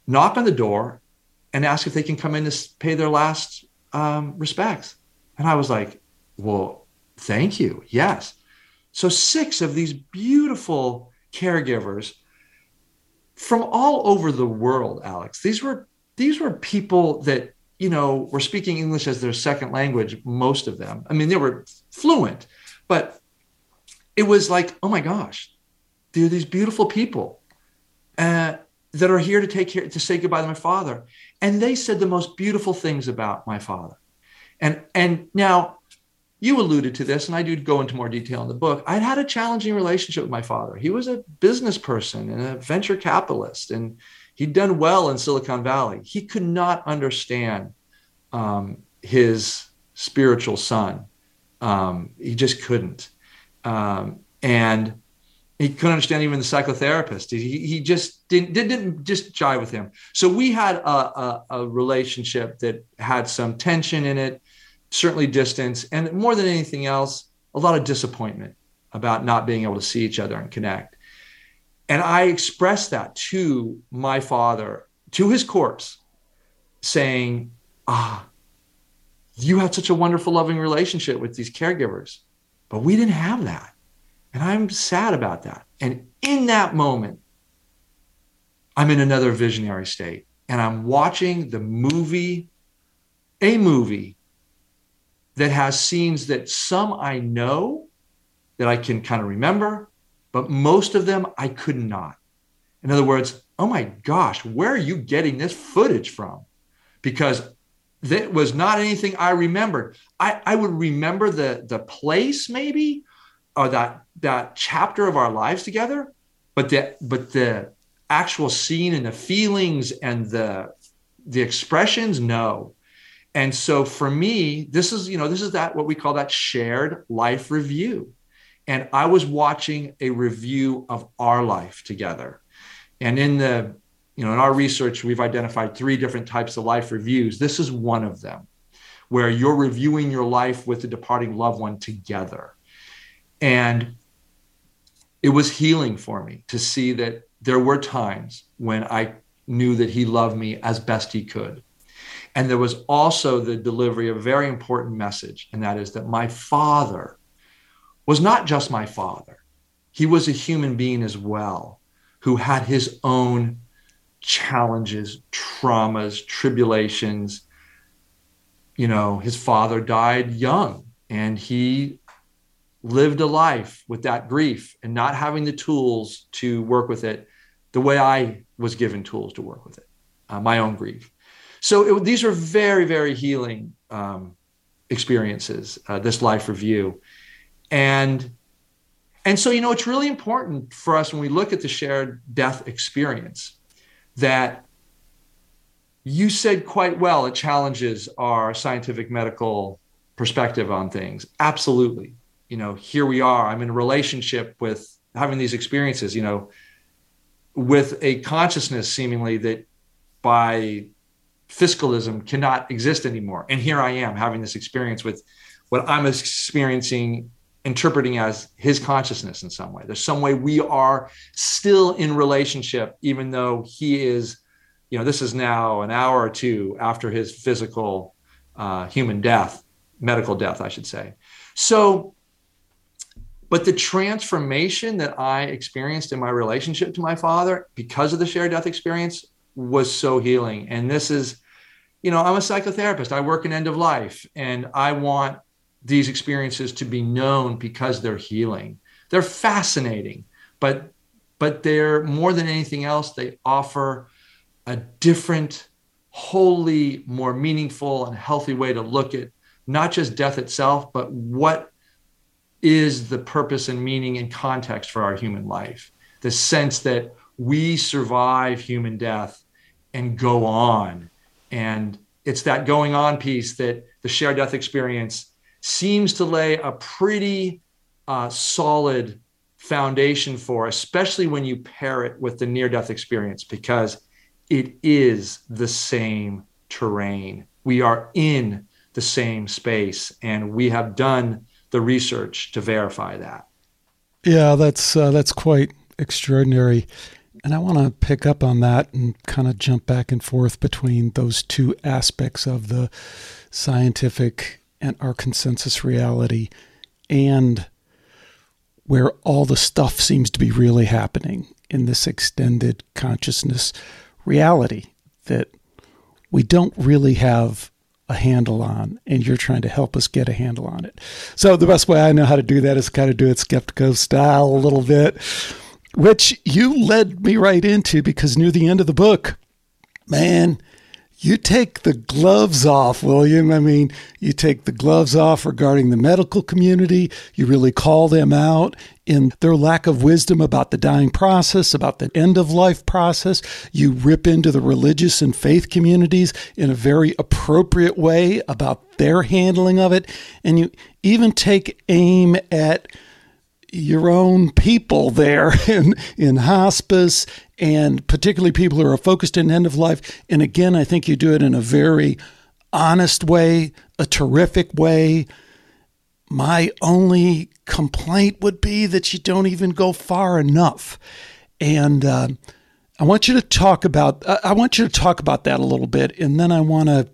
knock on the door and ask if they can come in to pay their last respects. And I was like, well, thank you. Yes. So 6 of these beautiful caregivers from all over the world, Alex, these were people that, were speaking English as their second language. Most of them, they were fluent, but it was like, oh my gosh, there are these beautiful people that are here to say goodbye to my father. And they said the most beautiful things about my father. And now, you alluded to this, and I do go into more detail in the book. I'd had a challenging relationship with my father. He was a business person and a venture capitalist, and he'd done well in Silicon Valley. He could not understand his spiritual son. He just couldn't. And he couldn't understand even the psychotherapist. He just didn't just jive with him. So we had a relationship that had some tension in it, certainly distance, and more than anything else, a lot of disappointment about not being able to see each other and connect. And I expressed that to my father, to his corpse, saying, you had such a wonderful, loving relationship with these caregivers, but we didn't have that. And I'm sad about that. And in that moment, I'm in another visionary state, and I'm watching a movie that has scenes that some I know that I can kind of remember, but most of them I could not. In other words, oh my gosh, where are you getting this footage from? Because that was not anything I remembered. I would remember the place maybe, or that chapter of our lives together, but the actual scene and the feelings and the expressions, no. And so for me, this is what we call that shared life review. And I was watching a review of our life together. And in the, in our research, we've identified 3 different types of life reviews. This is one of them, where you're reviewing your life with the departing loved one together. And it was healing for me to see that there were times when I knew that he loved me as best he could. And there was also the delivery of a very important message, and that is that my father was not just my father. He was a human being as well, who had his own challenges, traumas, tribulations. His father died young, and he lived a life with that grief and not having the tools to work with it the way I was given tools to work with it, my own grief. So these are very, very healing experiences, this life review. And so, it's really important for us when we look at the shared death experience that you said quite well, it challenges our scientific medical perspective on things. Absolutely. you know, here we are, I'm in a relationship with having these experiences, you know, with a consciousness seemingly that by fiscalism cannot exist anymore. And here I am having this experience with what I'm experiencing, interpreting as his consciousness in some way. There's some way we are still in relationship, even though he is, you know, this is now an hour or two after his physical human death, medical death, I should say. So, but the transformation that I experienced in my relationship to my father because of the shared death experience was so healing. And this is, you know, I'm a psychotherapist. I work in end of life, and I want these experiences to be known because they're healing. They're fascinating, but they're more than anything else, they offer a different, wholly more meaningful and healthy way to look at not just death itself, but what is the purpose and meaning and context for our human life. The sense that we survive human death and go on. And it's that going on piece that the shared death experience seems to lay a pretty solid foundation for, especially when you pair it with the near-death experience, because it is the same terrain. We are in the same space, and we have done the research to verify that. Yeah, that's quite extraordinary. And I want to pick up on that and kind of jump back and forth between those two aspects of the scientific and our consensus reality, and where all the stuff seems to be really happening in this extended consciousness reality that we don't really have a handle on, and you're trying to help us get a handle on it. So the best way I know how to do that is kind of do it Skeptico style a little bit, which you led me right into, because near the end of the book, man, you take the gloves off, William. I mean, you take the gloves off regarding the medical community. You really call them out in their lack of wisdom about the dying process, about the end-of-life process. You rip into the religious and faith communities in a very appropriate way about their handling of it. And you even take aim at your own people there in hospice, and particularly people who are focused in end of life. And again, I think you do it in a very honest way, a terrific way. My only complaint would be that you don't even go far enough. And I want you to talk about that a little bit, and then I want to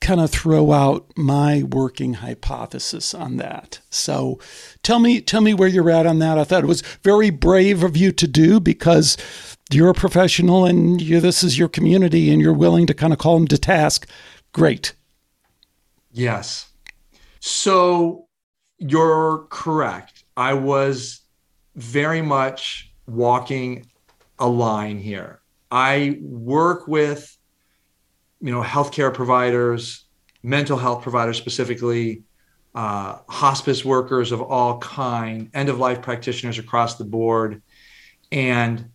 kind of throw out my working hypothesis on that. So tell me where you're at on that. I thought it was very brave of you to do, because you're a professional and this is your community, and you're willing to kind of call them to task. Great. Yes. So you're correct. I was very much walking a line here. I work with, you know, healthcare providers, mental health providers specifically, hospice workers of all kind, end-of-life practitioners across the board. And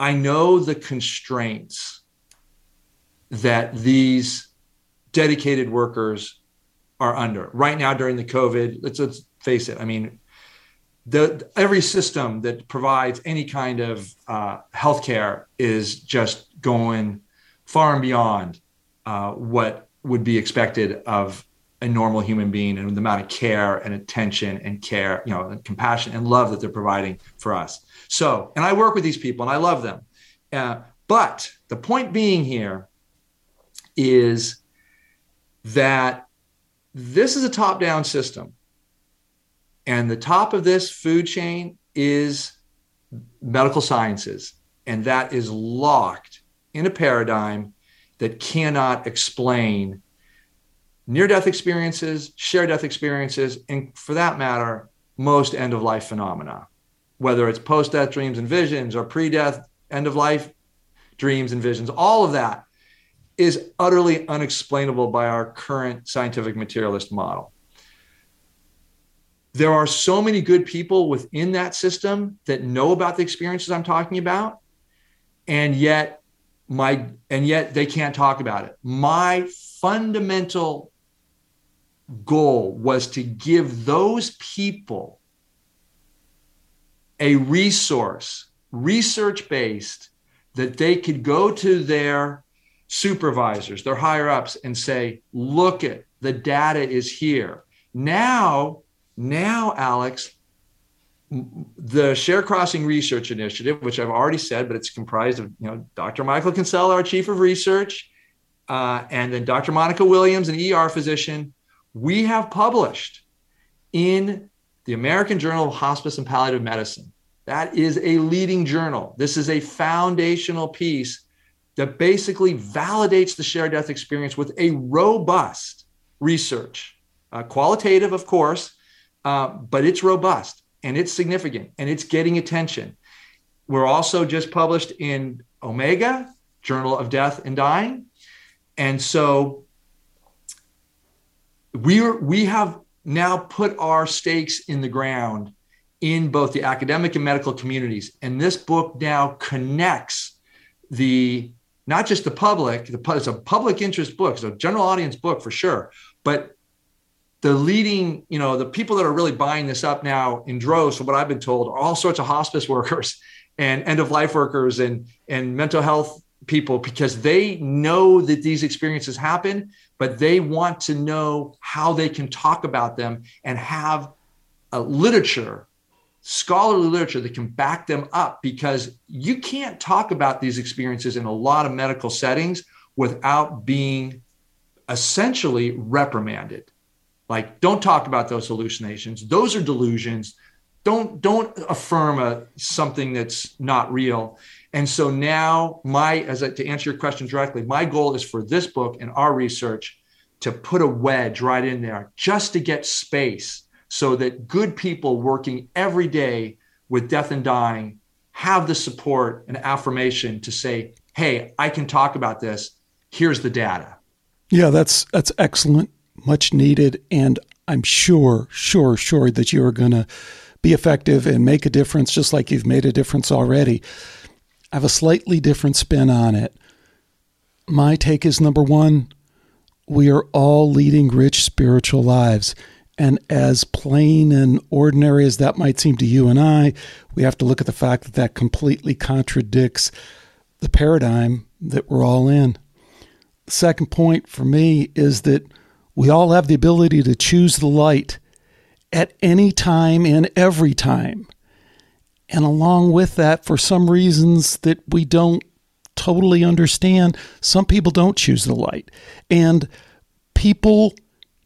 I know the constraints that these dedicated workers are under. Right now during the COVID, let's face it, I mean, every system that provides any kind of healthcare is just going far and beyond what would be expected of a normal human being, and the amount of care and attention and care, you know, and compassion and love that they're providing for us. So, and I work with these people and I love them. But the point being here is that this is a top-down system, and the top of this food chain is medical sciences. And that is locked in a paradigm that cannot explain near-death experiences, shared death experiences, and for that matter, most end-of-life phenomena, whether it's post-death dreams and visions or pre-death end-of-life dreams and visions. All of that is utterly unexplainable by our current scientific materialist model. There are so many good people within that system that know about the experiences I'm talking about, and yet they can't talk about it. My fundamental goal was to give those people a resource, research-based, that they could go to their supervisors, their higher-ups, and say, look it, the data is here. Now, Alex, the Shared Crossing Research Initiative, which I've already said, but it's comprised of Dr. Michael Kinsella, our chief of research, and then Dr. Monica Williams, an ER physician, we have published in the American Journal of Hospice and Palliative Medicine. That is a leading journal. This is a foundational piece that basically validates the shared death experience with a robust research, qualitative, of course, but it's robust and it's significant and it's getting attention. We're also just published in Omega, Journal of Death and Dying. And so we have now put our stakes in the ground in both the academic and medical communities. And this book now connects not just the public, it's a public interest book, it's a general audience book for sure, but the leading, the people that are really buying this up now in droves, from what I've been told, are all sorts of hospice workers and end-of-life workers and mental health people, because they know that these experiences happen, but they want to know how they can talk about them and have a scholarly literature that can back them up, because you can't talk about these experiences in a lot of medical settings without being essentially reprimanded. Like, don't talk about those hallucinations. Those are delusions. Don't affirm something that's not real. And so now to answer your question directly, my goal is for this book and our research to put a wedge right in there just to get space so that good people working every day with death and dying have the support and affirmation to say, hey, I can talk about this. Here's the data. Yeah, that's excellent, much needed. And I'm sure that you are going to be effective and make a difference, just like you've made a difference already. I have a slightly different spin on it. My take is, number one, we are all leading rich spiritual lives. And as plain and ordinary as that might seem to you and I, we have to look at the fact that that completely contradicts the paradigm that we're all in. The second point for me is that we all have the ability to choose the light at any time and every time. And along with that, for some reasons that we don't totally understand, some people don't choose the light. And people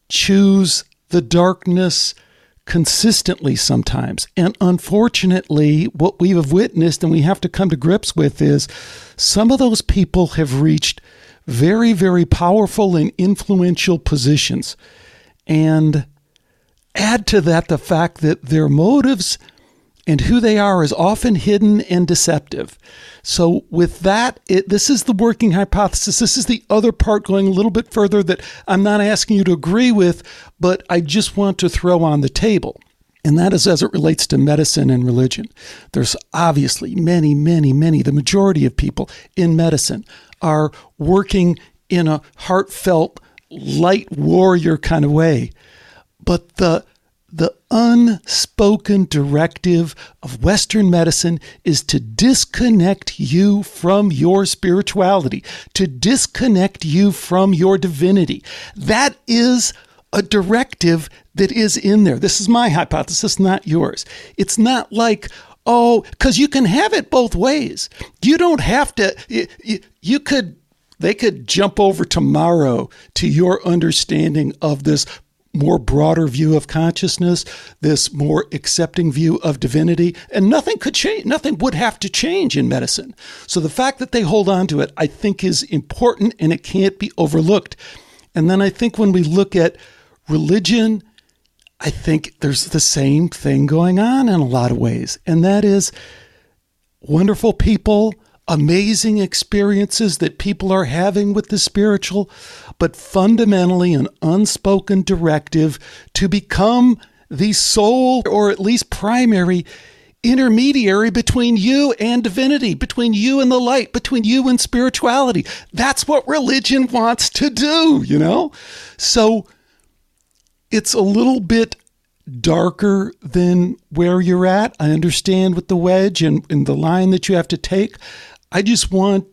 choose the darkness consistently sometimes. And unfortunately, what we have witnessed and we have to come to grips with is some of those people have reached very, very powerful and influential positions. And add to that the fact that their motives and who they are is often hidden and deceptive. So with that, this is the working hypothesis. This is the other part, going a little bit further, that I'm not asking you to agree with, but I just want to throw on the table. And that is as it relates to medicine and religion. There's obviously many, the majority of people in medicine are working in a heartfelt, light warrior kind of way. But the unspoken directive of Western medicine is to disconnect you from your spirituality, to disconnect you from your divinity. That is a directive that is in there. This is my hypothesis, not yours. It's not like, because you can have it both ways. You don't have to, they could jump over tomorrow to your understanding of this more broader view of consciousness, this more accepting view of divinity, and nothing could change. Nothing would have to change in medicine. So the fact that they hold on to it, I think, is important, and it can't be overlooked. And then I think when we look at religion, I think there's the same thing going on in a lot of ways. And that is wonderful people, amazing experiences that people are having with the spiritual, but fundamentally an unspoken directive to become the sole, or at least primary, intermediary between you and divinity, between you and the light, between you and spirituality. That's what religion wants to do, So It's a little bit darker than where you're at. I understand with the wedge and the line that you have to take. I just want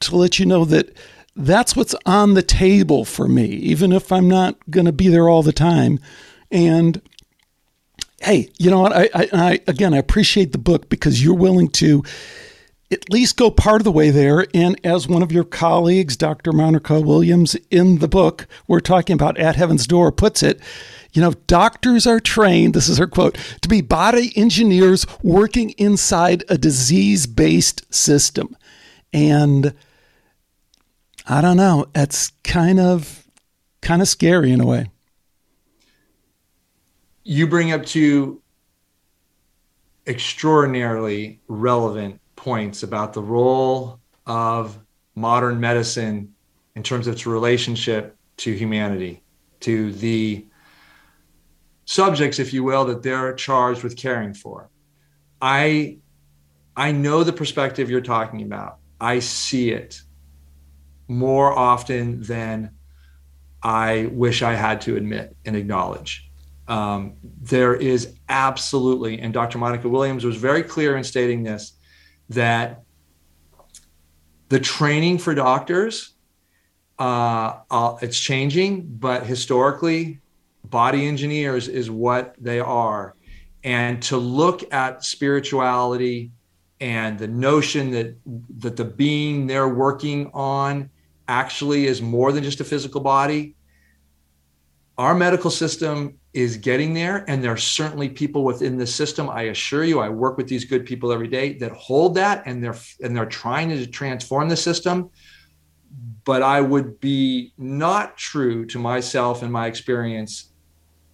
to let you know that that's what's on the table for me, even if I'm not going to be there all the time. And hey, you know what? I appreciate the book because you're willing to at least go part of the way there. And as one of your colleagues, Dr. Monica Williams, in the book we're talking about, At Heaven's Door, puts it, you know, doctors are trained, this is her quote, to be body engineers working inside a disease-based system. And I don't know, it's kind of scary in a way. You bring up two extraordinarily relevant points about the role of modern medicine in terms of its relationship to humanity, to the subjects, if you will, that they're charged with caring for. I know the perspective you're talking about. I see it more often than I wish I had to admit and acknowledge. There is absolutely, and Dr. Monica Williams was very clear in stating this, that the training for doctors, it's changing, but historically, body engineers is what they are. And to look at spirituality and the notion that the being they're working on actually is more than just a physical body. Our medical system is getting there, and there are certainly people within the system, I assure you, I work with these good people every day that hold that, and they're trying to transform the system. But I would be not true to myself and my experience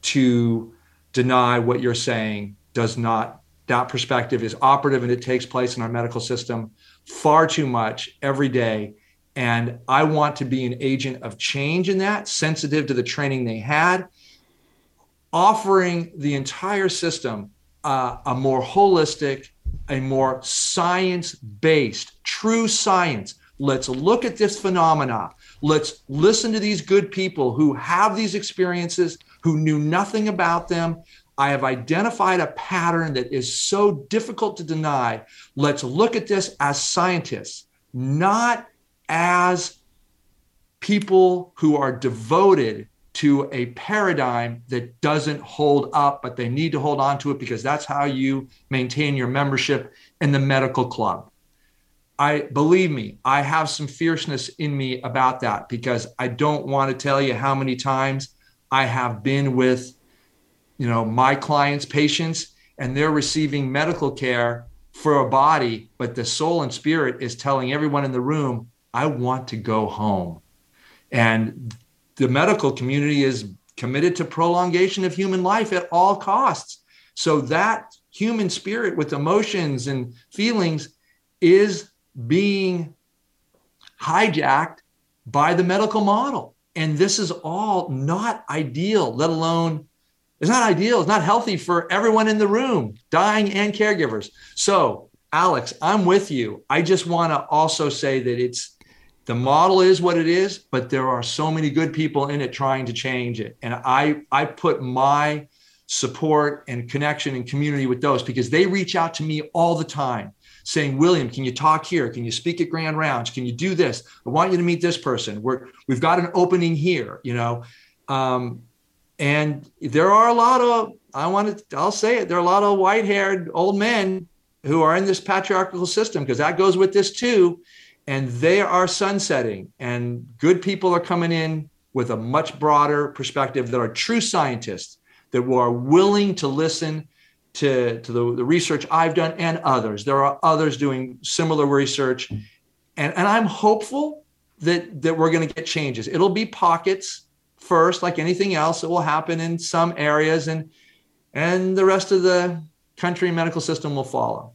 to deny what you're saying does not. That perspective is operative, and it takes place in our medical system far too much every day. And I want to be an agent of change in that, sensitive to the training they had, offering the entire system a more holistic, a more science-based, true science. Let's look at this phenomena. Let's listen to these good people who have these experiences, who knew nothing about them. I have identified a pattern that is so difficult to deny. Let's look at this as scientists, not as people who are devoted to a paradigm that doesn't hold up, but they need to hold on to it because that's how you maintain your membership in the medical club. Believe me, I have some fierceness in me about that because I don't want to tell you how many times I have been with, you know, my clients, patients, and they're receiving medical care for a body, but the soul and spirit is telling everyone in the room, I want to go home. And the medical community is committed to prolongation of human life at all costs. So that human spirit with emotions and feelings is being hijacked by the medical model. And this is all not ideal, let alone, it's not ideal, it's not healthy for everyone in the room, dying and caregivers. So, Alex, I'm with you. I just want to also say that the model is what it is, but there are so many good people in it trying to change it. And I put my support and connection and community with those because they reach out to me all the time, saying, William, can you talk here? Can you speak at Grand Rounds? Can you do this? I want you to meet this person. We've got an opening here, you know? And there are a lot of, I'll say it, there are a lot of white-haired old men who are in this patriarchal system because that goes with this too. And they are sunsetting, and good people are coming in with a much broader perspective that are true scientists that are willing to listen to the research I've done and others. There are others doing similar research. And I'm hopeful that we're going to get changes. It'll be pockets first, like anything else. It will happen in some areas, and the rest of the country medical system will follow.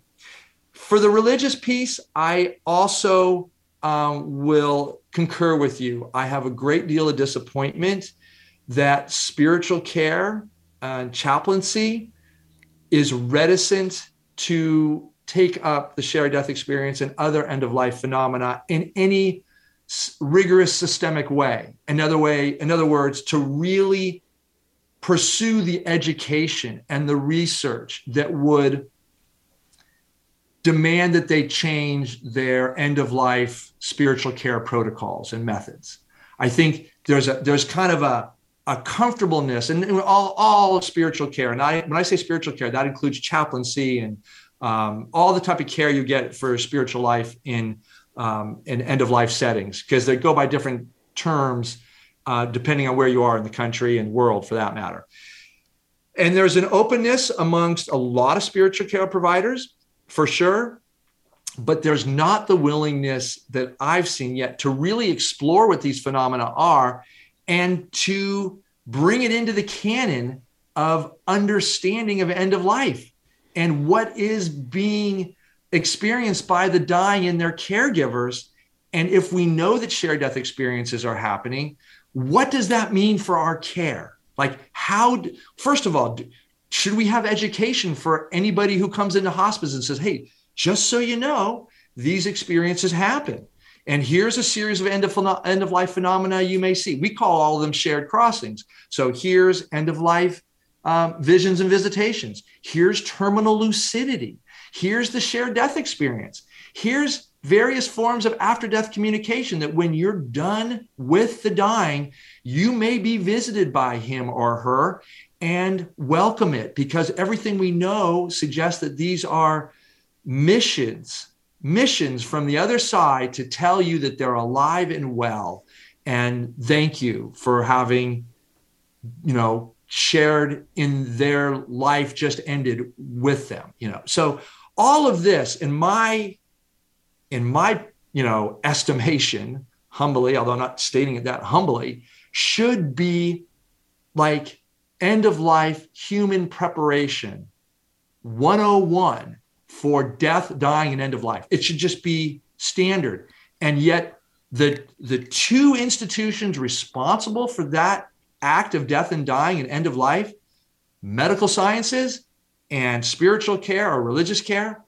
For the religious piece, I also will concur with you. I have a great deal of disappointment that spiritual care and chaplaincy is reticent to take up the shared death experience and other end-of-life phenomena in any rigorous systemic way. In other words, to really pursue the education and the research that would demand that they change their end-of-life spiritual care protocols and methods. I think there's kind of a comfortableness, and all spiritual care. And when I say spiritual care, that includes chaplaincy and all the type of care you get for spiritual life in end-of-life settings, because they go by different terms depending on where you are in the country and world, for that matter. And there's an openness amongst a lot of spiritual care providers, for sure, but there's not the willingness that I've seen yet to really explore what these phenomena are and to bring it into the canon of understanding of end of life and what is being experienced by the dying and their caregivers. And if we know that shared death experiences are happening, what does that mean for our care? Like, how, first of all, should we have education for anybody who comes into hospice and says, hey, just so you know, these experiences happen. And here's a series of end of life phenomena you may see. We call all of them shared crossings. So here's end of life visions and visitations. Here's terminal lucidity. Here's the shared death experience. Here's various forms of after-death communication that when you're done with the dying, you may be visited by him or her and welcome it, because everything we know suggests that these are missions from the other side to tell you that they're alive and well. And thank you for having, shared in their life just ended with them, So all of this in my, estimation, humbly, although I'm not stating it that humbly, should be like end-of-life human preparation 101 for death, dying, and end-of-life. It should just be standard. And yet the two institutions responsible for that act of death and dying and end-of-life, medical sciences and spiritual care or religious care,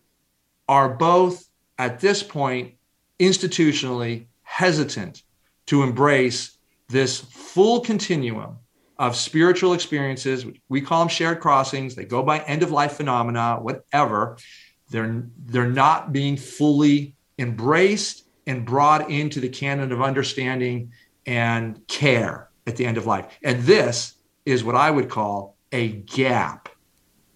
are both, at this point, institutionally hesitant to embrace this full continuum of spiritual experiences. We call them shared crossings. They go by end-of-life phenomena, whatever. They're not being fully embraced and brought into the canon of understanding and care at the end of life. And this is what I would call a gap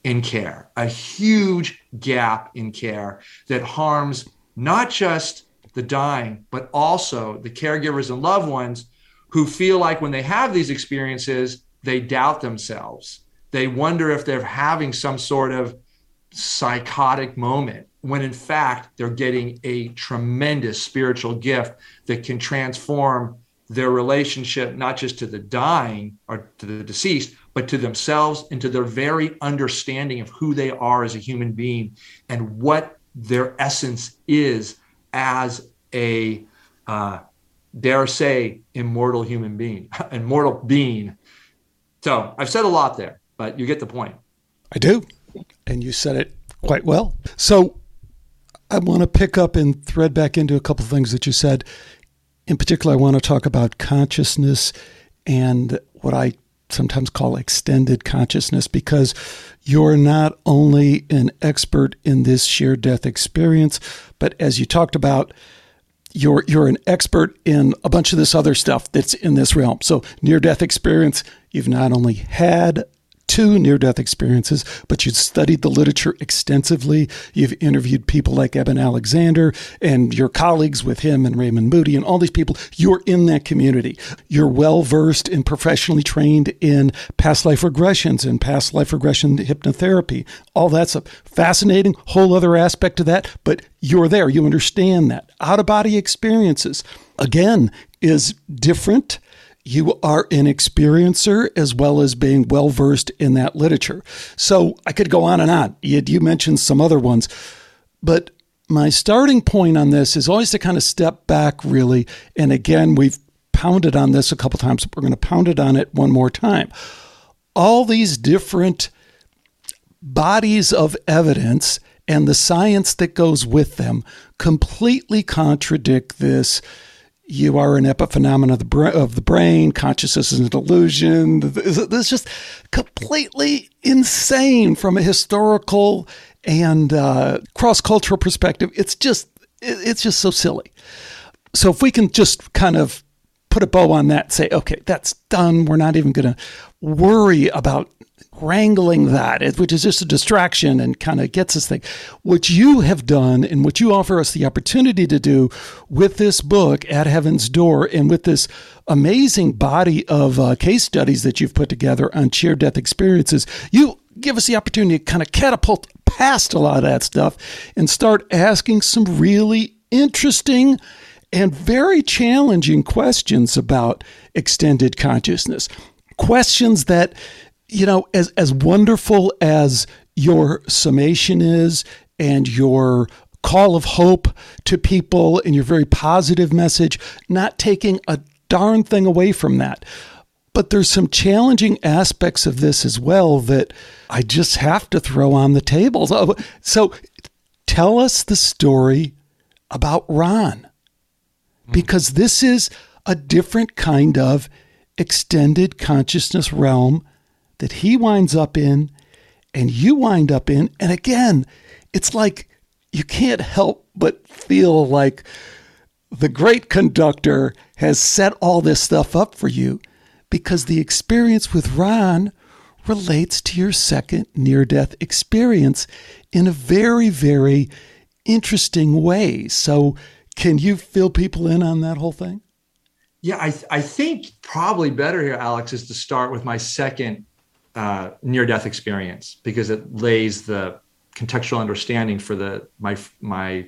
in care, a huge gap in care that harms not just the dying, but also the caregivers and loved ones who feel like when they have these experiences, they doubt themselves. They wonder if they're having some sort of psychotic moment, when in fact, they're getting a tremendous spiritual gift that can transform their relationship, not just to the dying or to the deceased, but to themselves and to their very understanding of who they are as a human being and what their essence is as a dare say, immortal being. So I've said a lot there, but you get the point. I do. And you said it quite well. So I want to pick up and thread back into a couple of things that you said. In particular, I want to talk about consciousness and what I sometimes call extended consciousness, because you're not only an expert in this shared death experience, but as you talked about, you're an expert in a bunch of this other stuff that's in this realm. So near-death experience, you've not only had 2 near-death experiences, but you've studied the literature extensively. You've interviewed people like Eben Alexander and your colleagues with him and Raymond Moody and all these people. You're in that community. You're well-versed and professionally trained in past life regressions and past life regression hypnotherapy, all that stuff. Fascinating, whole other aspect of that, but you're there. You understand that. Out-of-body experiences, again, is different. You are an experiencer as well as being well-versed in that literature. So I could go on and on. You mentioned some other ones, but my starting point on this is always to kind of step back, really. And again, we've pounded on this a couple times. We're going to pound it on it one more time. All these different bodies of evidence and the science that goes with them completely contradict this you are an epiphenomenon of the brain, consciousness is an illusion. This is just completely insane from a historical and cross-cultural perspective. It's just so silly. So if we can just kind of put a bow on that and say, okay, that's done. We're not even going to worry about wrangling that, which is just a distraction and kind of gets us thing. What you have done and what you offer us the opportunity to do with this book, At Heaven's Door, and with this amazing body of case studies that you've put together on shared death experiences, you give us the opportunity to kind of catapult past a lot of that stuff and start asking some really interesting and very challenging questions about extended consciousness. Questions that, you know, as wonderful as your summation is and your call of hope to people and your very positive message, not taking a darn thing away from that. But there's some challenging aspects of this as well that I just have to throw on the table. So tell us the story about Ron, because this is a different kind of extended consciousness realm that he winds up in and you wind up in. And again, it's like you can't help but feel like the great conductor has set all this stuff up for you, because the experience with Ron relates to your second near-death experience in a very, very interesting way. So can you fill people in on that whole thing? Yeah, I think probably better here, Alex, is to start with my second near-death experience, because it lays the contextual understanding for my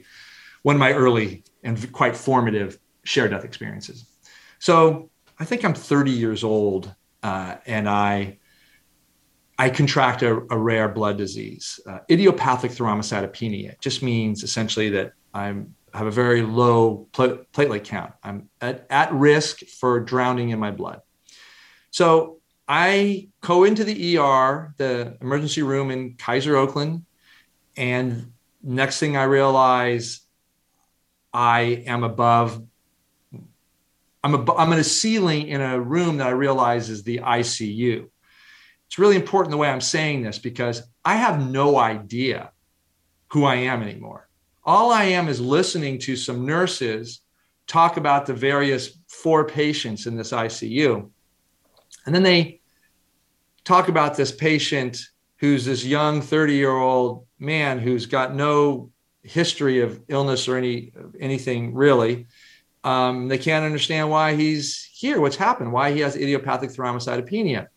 one of my early and quite formative shared death experiences. So I think I'm 30 years old, and I contract a rare blood disease, idiopathic thrombocytopenia. It just means essentially that I have a very low platelet count. I'm at risk for drowning in my blood. So I go into the ER, the emergency room in Kaiser Oakland, and next thing I realize, I'm in a ceiling in a room that I realize is the ICU. It's really important the way I'm saying this, because I have no idea who I am anymore. All I am is listening to some nurses talk about the various 4 patients in this ICU. And then they talk about this patient who's this young 30-year-old man who's got no history of illness or anything really. They can't understand why he's here, what's happened, why he has idiopathic thrombocytopenia.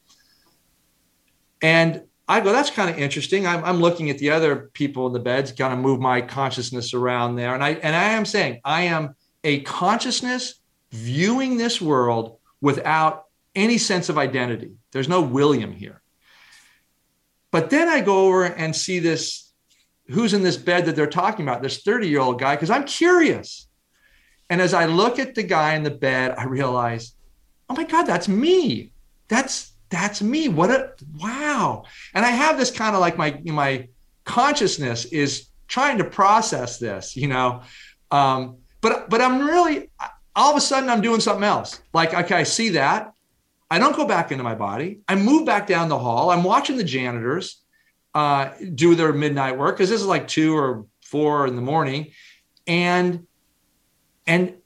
And I go, that's kind of interesting. I'm looking at the other people in the beds, kind of move my consciousness around there. And I am saying, I am a consciousness viewing this world without any sense of identity. There's no William here. But then I go over and see this, who's in this bed that they're talking about, this 30-year-old guy, because I'm curious. And as I look at the guy in the bed, I realize, oh my God, that's me. That's me. Wow. And I have this kind of like my consciousness is trying to process this, you know, but I'm really, all of a sudden I'm doing something else. Like, okay, I see that. I don't go back into my body. I move back down the hall. I'm watching the janitors do their midnight work, because this is like 2 or 4 in the morning. And then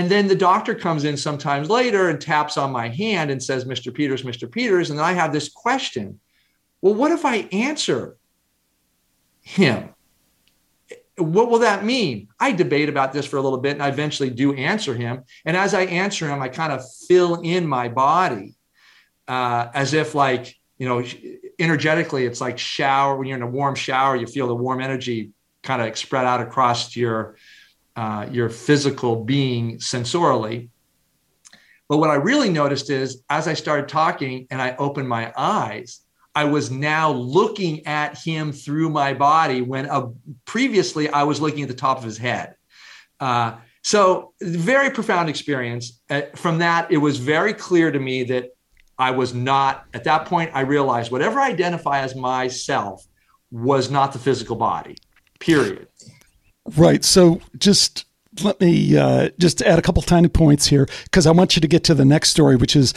the doctor comes in sometimes later and taps on my hand and says, Mr. Peters, Mr. Peters. And then I have this question. Well, what if I answer him? What will that mean? I debate about this for a little bit, and I eventually do answer him. And as I answer him, I kind of fill in my body as if, like, you know, energetically, it's like shower. When you're in a warm shower, you feel the warm energy kind of spread out across your physical being sensorially. But what I really noticed is as I started talking and I opened my eyes, I was now looking at him through my body when previously I was looking at the top of his head. So very profound experience. From that, it was very clear to me that I was not, at that point, I realized whatever I identify as myself was not the physical body, period. Right. So just let me just add a couple tiny points here, because I want you to get to the next story, which is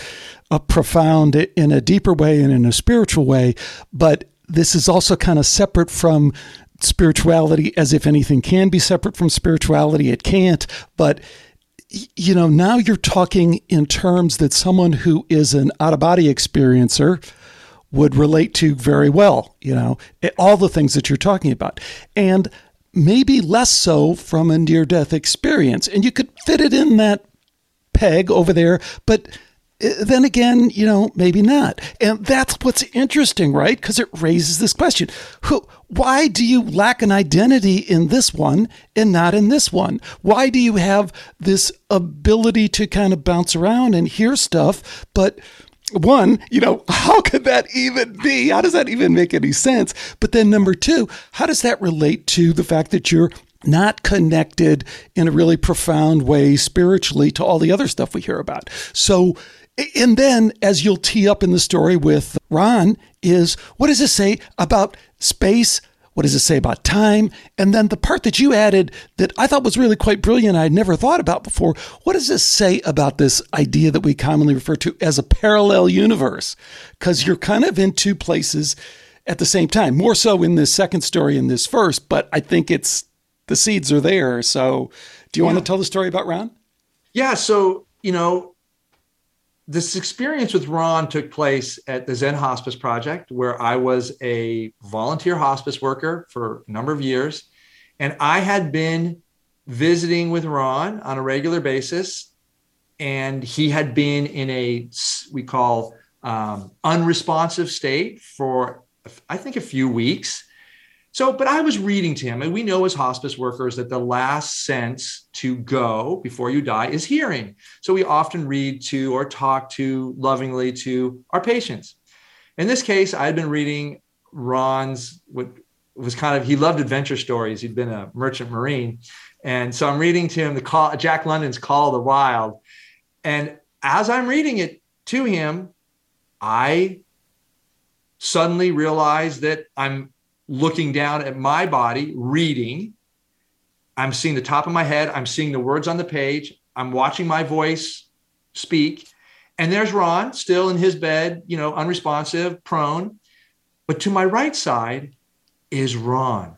a profound in a deeper way and in a spiritual way. But this is also kind of separate from spirituality, as if anything can be separate from spirituality. It can't. But, you know, now you're talking in terms that someone who is an out-of-body experiencer would relate to very well, you know, all the things that you're talking about. And maybe less so from a near-death experience. And you could fit it in that peg over there, but then again, you know, maybe not. And that's what's interesting, right? Because it raises this question. Why do you lack an identity in this one and not in this one? Why do you have this ability to kind of bounce around and hear stuff, but one, you know, how could that even be? How does that even make any sense? But then number two, how does that relate to the fact that you're not connected in a really profound way spiritually to all the other stuff we hear about? So, and then as you'll tee up in the story with Ron is, what does it say about space? What does it say about time? And then the part that you added that I thought was really quite brilliant, I had never thought about before. What does this say about this idea that we commonly refer to as a parallel universe? Because you're kind of in two places at the same time, more so in this second story in this first, but I think it's the seeds are there. So do you want to tell the story about Ron? Yeah. So, you know, this experience with Ron took place at the Zen Hospice Project, where I was a volunteer hospice worker for a number of years. And I had been visiting with Ron on a regular basis. And he had been in a, we call, unresponsive state for, I think, a few weeks. So, but I was reading to him, and we know as hospice workers that the last sense to go before you die is hearing. So we often read to or talk to lovingly to our patients. In this case, I had been reading Ron's, what was kind of, he loved adventure stories. He'd been a merchant marine. And so I'm reading to him Jack London's Call of the Wild. And as I'm reading it to him, I suddenly realized that I'm looking down at my body, reading. I'm seeing the top of my head. I'm seeing the words on the page. I'm watching my voice speak. And there's Ron still in his bed, you know, unresponsive, prone. But to my right side is Ron.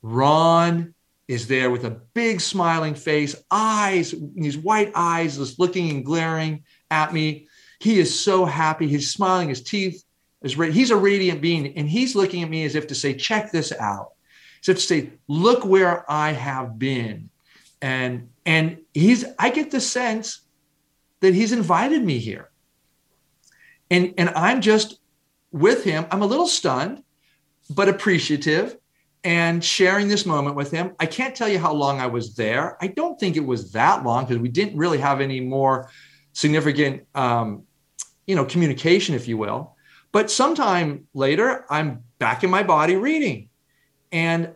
Ron is there with a big smiling face, eyes, these white eyes, just looking and glaring at me. He is so happy. He's smiling, his teeth. He's a radiant being, and he's looking at me as if to say, check this out. As if to say, look where I have been. And he's, I get the sense that he's invited me here. And I'm just with him. I'm a little stunned, but appreciative and sharing this moment with him. I can't tell you how long I was there. I don't think it was that long because we didn't really have any more significant, you know, communication, if you will. But sometime later, I'm back in my body reading. And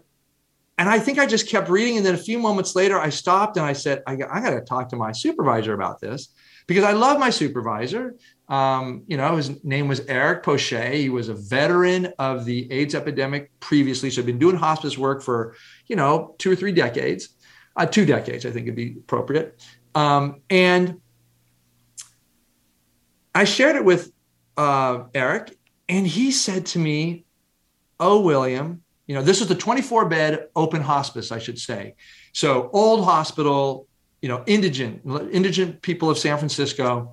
I think I just kept reading. And then a few moments later, I stopped and I said, I got to talk to my supervisor about this because I love my supervisor. You know, his name was Eric Pochet. He was a veteran of the AIDS epidemic previously. So I've been doing hospice work for, you know, two decades, I think would be appropriate. And I shared it with Eric, and he said to me, oh, William, you know, this was the 24-bed open hospice, I should say. So old hospital, you know, indigent people of San Francisco.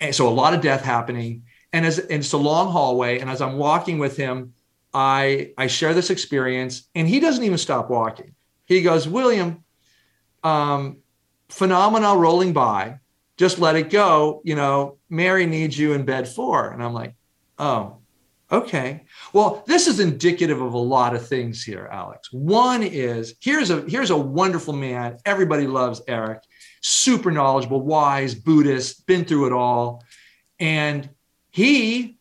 And so a lot of death happening. And it's a long hallway. And as I'm walking with him, I share this experience, and he doesn't even stop walking. He goes, William, phenomena rolling by. Just let it go. You know, Mary needs you in bed 4. And I'm like, oh, okay. Well, this is indicative of a lot of things here, Alex. One is, here's a wonderful man. Everybody loves Eric. Super knowledgeable, wise, Buddhist, been through it all. And he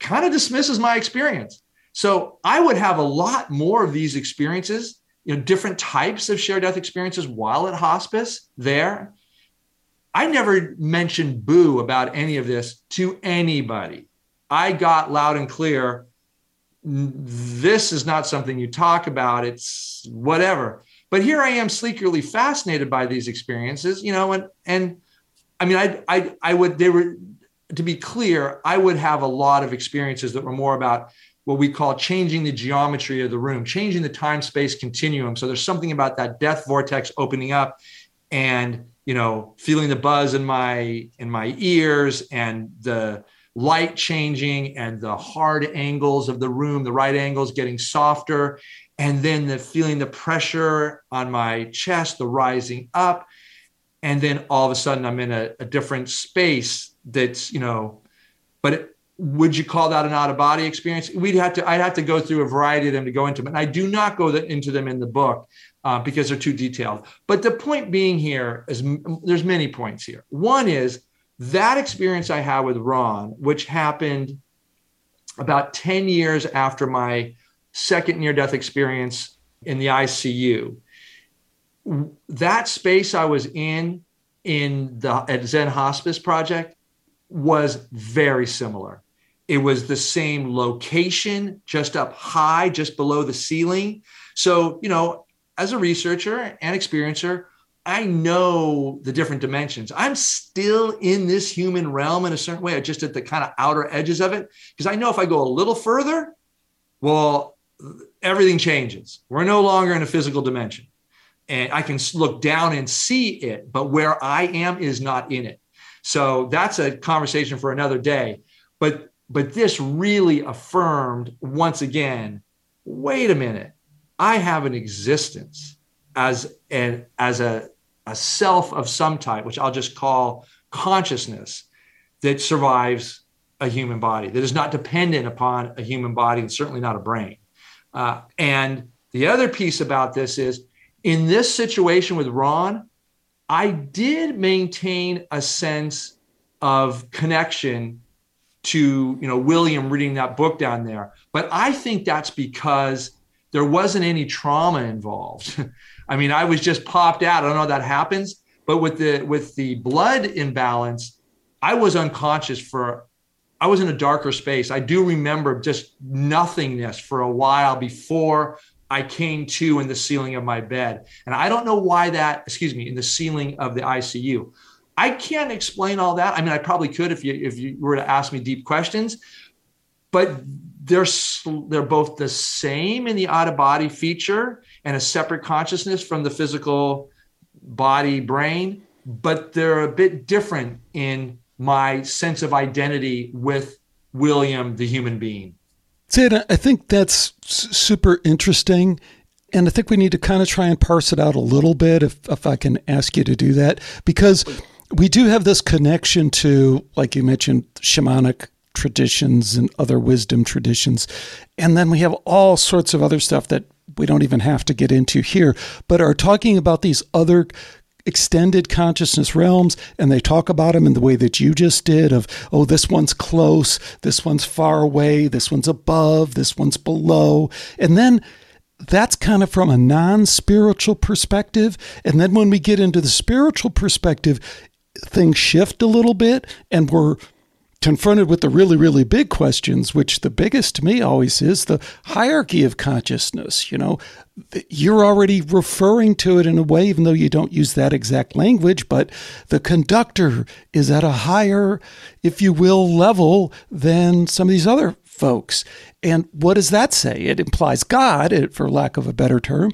kind of dismisses my experience. So I would have a lot more of these experiences, you know, different types of shared death experiences while at hospice there. I never mentioned boo about any of this to anybody. I got loud and clear. This is not something you talk about. It's whatever. But here I am sleekly fascinated by these experiences, you know, and I mean, I would, they were, to be clear, I would have a lot of experiences that were more about what we call changing the geometry of the room, changing the time-space continuum. So there's something about that death vortex opening up and, you know, feeling the buzz in my ears and the light changing and the hard angles of the room, the right angles getting softer. And then feeling the pressure on my chest, the rising up. And then all of a sudden I'm in a different space that's, you know, but would you call that an out of body experience? I'd have to go through a variety of them to go into them. And I do not go into them in the book because they're too detailed. But the point being here is there's many points here. One is that experience I had with Ron, which happened about 10 years after my second near-death experience in the ICU. That space I was at Zen Hospice Project was very similar. It was the same location, just up high, just below the ceiling. So, you know, as a researcher and experiencer, I know the different dimensions. I'm still in this human realm in a certain way, just at the kind of outer edges of it, because I know if I go a little further, well, everything changes. We're no longer in a physical dimension. And I can look down and see it, but where I am is not in it. So that's a conversation for another day. But this really affirmed, once again, wait a minute, I have an existence as a self of some type, which I'll just call consciousness, that survives a human body, that is not dependent upon a human body and certainly not a brain. And the other piece about this is, in this situation with Ron, I did maintain a sense of connection to, you know, William reading that book down there. But I think that's because there wasn't any trauma involved. I mean, I was just popped out. I don't know if that happens, but with the blood imbalance, I was unconscious I was in a darker space. I do remember just nothingness for a while before I came to in the ceiling of my bed. And I don't know why in the ceiling of the ICU. I can't explain all that. I mean, I probably could if you were to ask me deep questions, but they're both the same in the out-of-body feature and a separate consciousness from the physical body brain, but they're a bit different in my sense of identity with William, the human being. Sid, I think that's super interesting. And I think we need to kind of try and parse it out a little bit, if I can ask you to do that, because we do have this connection to, like you mentioned, shamanic traditions and other wisdom traditions. And then we have all sorts of other stuff that we don't even have to get into here, but are talking about these other extended consciousness realms, and they talk about them in the way that you just did of, oh, this one's close, this one's far away, this one's above, this one's below. And then that's kind of from a non-spiritual perspective. And then when we get into the spiritual perspective, things shift a little bit and we're confronted with the really, really big questions, which the biggest to me always is the hierarchy of consciousness. You know, you're already referring to it in a way, even though you don't use that exact language, but the conductor is at a higher, if you will, level than some of these other folks. And what does that say? It implies God, for lack of a better term,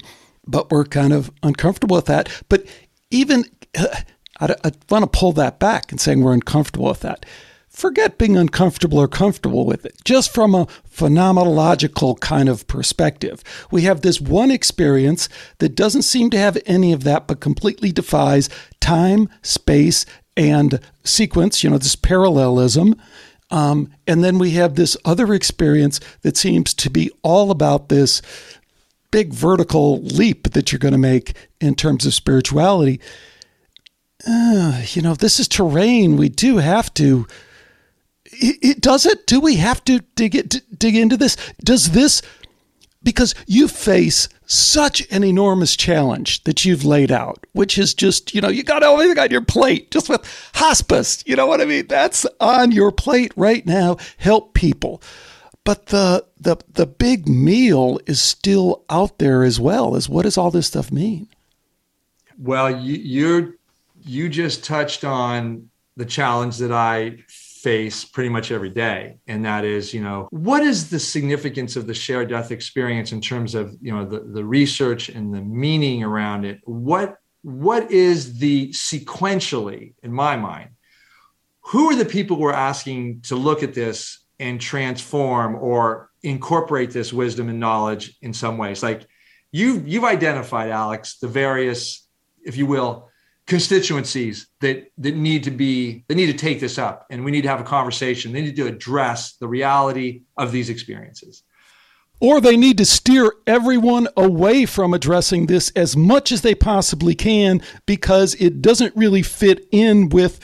but we're kind of uncomfortable with that. But even, I want to pull that back and saying we're uncomfortable with that. Forget being uncomfortable or comfortable with it. Just from a phenomenological kind of perspective, we have this one experience that doesn't seem to have any of that, but completely defies time, space, and sequence, you know, this parallelism. And then we have this other experience that seems to be all about this big vertical leap that you're going to make in terms of spirituality. You know, this is terrain. We do have to... It does it? Do we have to dig into this? Does this, because you face such an enormous challenge that you've laid out, which is just, you know, you got everything on your plate, just with hospice, you know what I mean? That's on your plate right now, help people. But the big meal is still out there as well. Is what does all this stuff mean? Well, you just touched on the challenge that I face pretty much every day. And that is, what is the significance of the shared death experience in terms of, the research and the meaning around it? What is the sequentially, in my mind, who are the people we're asking to look at this and transform or incorporate this wisdom and knowledge in some ways? Like you've identified, Alex, the various, if you will, constituencies that need to take this up, and we need to have a conversation. They need to address the reality of these experiences. Or they need to steer everyone away from addressing this as much as they possibly can, because it doesn't really fit in with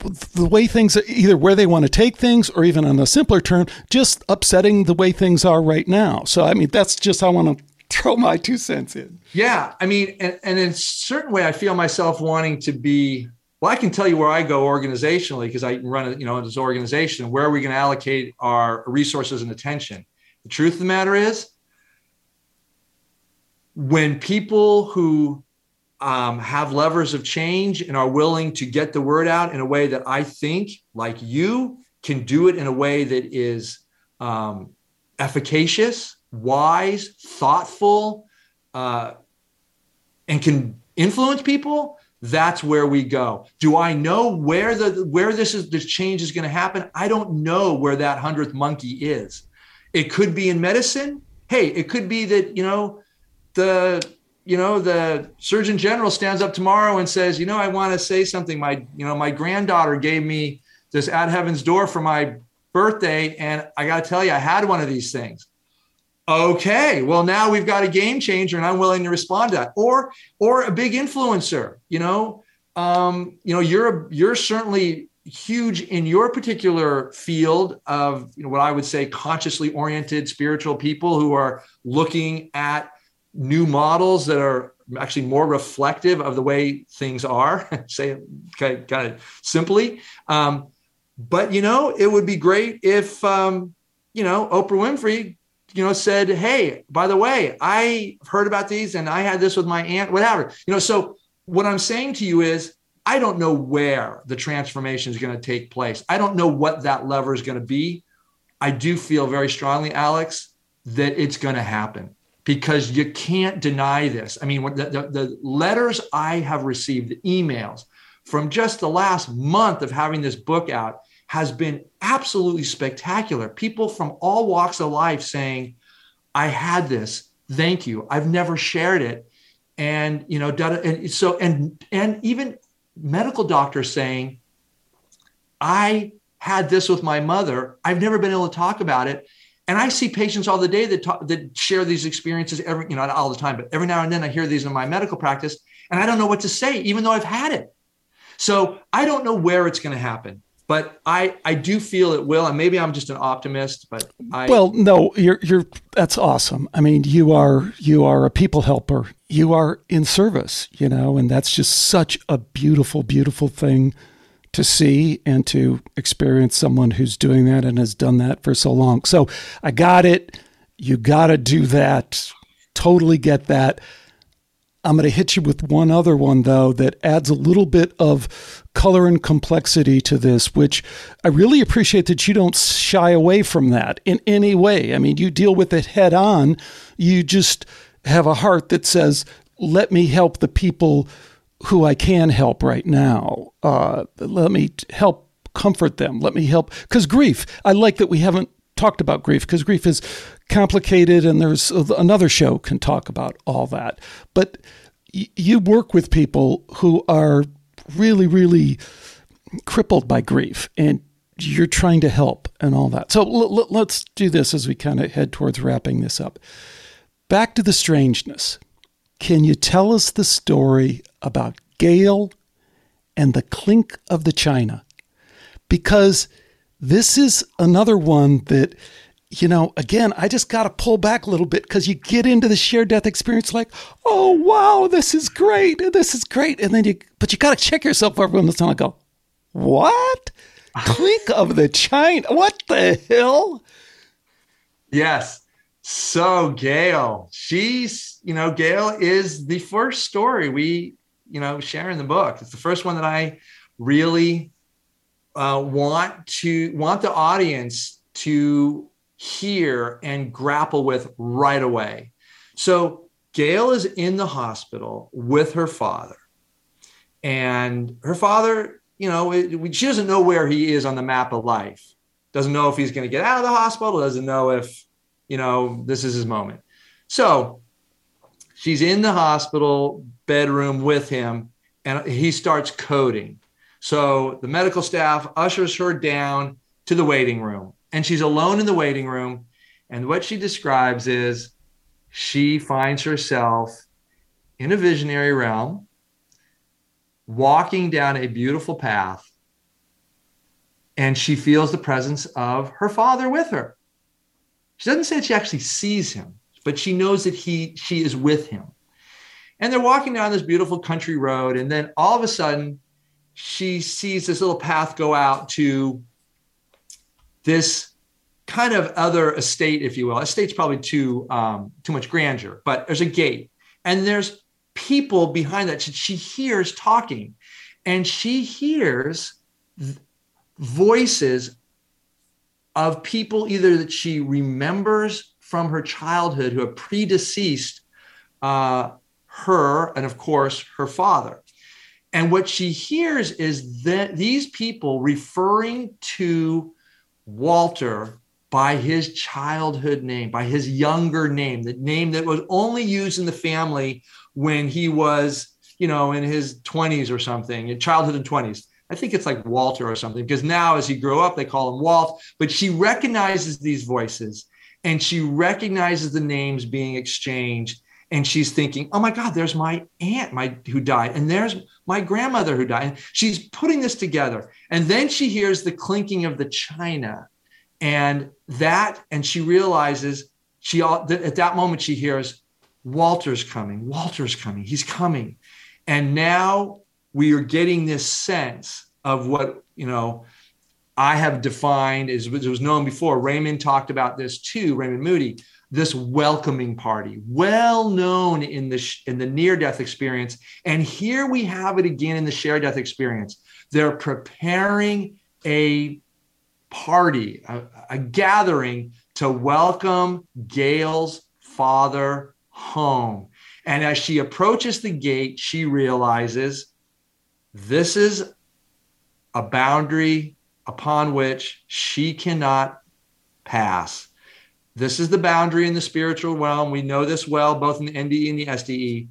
the way things are, either where they want to take things, or even on a simpler term, just upsetting the way things are right now. So, that's just how I want to throw my 2 cents in. Yeah. And in a certain way, I feel myself wanting to be, well, I can tell you where I go organizationally, because I run this organization. Where are we going to allocate our resources and attention? The truth of the matter is, when people who have levers of change and are willing to get the word out in a way that I think, like you, can do it in a way that is efficacious, wise, thoughtful, and can influence people, that's where we go. Do I know where this change is going to happen? I don't know where that 100th monkey is. It could be in medicine. Hey, it could be that, the Surgeon General stands up tomorrow and says, I want to say something. My granddaughter gave me this At Heaven's Door for my birthday, and I got to tell you, I had one of these things. Okay, well, now we've got a game changer, and I'm willing to respond to that. Or a big influencer, you're certainly huge in your particular field of what I would say consciously oriented spiritual people who are looking at new models that are actually more reflective of the way things are, say kind of simply. But, it would be great if, Oprah Winfrey, said, hey, by the way, I heard about these and I had this with my aunt, whatever. So what I'm saying to you is, I don't know where the transformation is going to take place. I don't know what that lever is going to be. I do feel very strongly, Alex, that it's going to happen, because you can't deny this. The letters I have received, the emails from just the last month of having this book out, has been absolutely spectacular. People from all walks of life saying, I had this, thank you. I've never shared it. And, and even medical doctors saying, I had this with my mother. I've never been able to talk about it. And I see patients all the day that share these experiences every, not all the time, but every now and then I hear these in my medical practice, and I don't know what to say, even though I've had it. So I don't know where it's going to happen. But I do feel it will, and maybe I'm just an optimist. But you're that's awesome. You are a people helper. You are in service, and that's just such a beautiful, beautiful thing to see and to experience someone who's doing that and has done that for so long. So I got it. You got to do that. Totally get that. I'm going to hit you with one other one, though, that adds a little bit of color and complexity to this, which I really appreciate that you don't shy away from that in any way. You deal with it head on. You just have a heart that says, let me help the people who I can help right now. Let me help comfort them. Let me help. Because grief, I like that we haven't talked about grief, because grief is complicated, and there's another show can talk about all that. But you work with people who are really, really crippled by grief, and you're trying to help and all that. So let's do this as we kind of head towards wrapping this up. Back to the strangeness. Can you tell us the story about Gail and the clink of the china? Because this is another one that, again, I just got to pull back a little bit, because you get into the shared death experience like, oh, wow, this is great. And then you got to check yourself every once in a while and go, what? Clink of the china? What the hell? Yes. So Gail, she's, you know, Gail is the first story we, you know, share in the book. It's the first one that I really want the audience to hear and grapple with right away. So Gail is in the hospital with her father, and her father, you know, she doesn't know where he is on the map of life. Doesn't know if he's going to get out of the hospital. Doesn't know if, you know, this is his moment. So she's in the hospital bedroom with him, and he starts coding. So the medical staff ushers her down to the waiting room, and she's alone in the waiting room. And what she describes is she finds herself in a visionary realm, walking down a beautiful path, and she feels the presence of her father with her. She doesn't say that she actually sees him, but she knows that she is with him. And they're walking down this beautiful country road, and then all of a sudden, she sees this little path go out to this kind of other estate, if you will. Estate's probably too much grandeur, but there's a gate, and there's people behind that she hears talking, and she hears voices of people either that she remembers from her childhood who have predeceased her and, of course, her father. And what she hears is that these people referring to Walter by his childhood name, by his younger name, the name that was only used in the family when he was, you know, in his 20s or something, in childhood and 20s. I think it's like Walter or something, because now as he grew up, they call him Walt. But she recognizes these voices, and she recognizes the names being exchanged. And she's thinking, oh, my God, there's my aunt who died. And there's my grandmother who died. And she's putting this together. And then she hears the clinking of the china and she realizes at that moment she hears Walter's coming. He's coming. And now we are getting this sense of what, you know, I have defined as it was known before. Raymond talked about this too, Raymond Moody, this welcoming party, well known in the near-death experience. And here we have it again in the shared death experience. They're preparing a party, a gathering to welcome Gail's father home. And as she approaches the gate, she realizes this is a boundary upon which she cannot pass. This is the boundary in the spiritual realm. We know this well, both in the NDE and the SDE.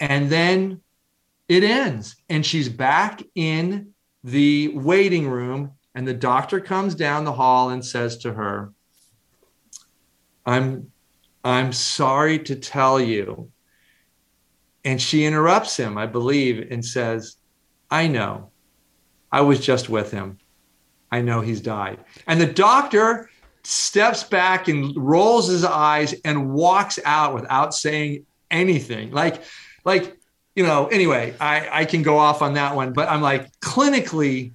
And then it ends, and she's back in the waiting room, and the doctor comes down the hall and says to her, I'm sorry to tell you. And she interrupts him, I believe, and says, I know. I was just with him. I know he's died. And the doctor steps back and rolls his eyes and walks out without saying anything. Like, you know, anyway, I can go off on that one, but I'm like, clinically.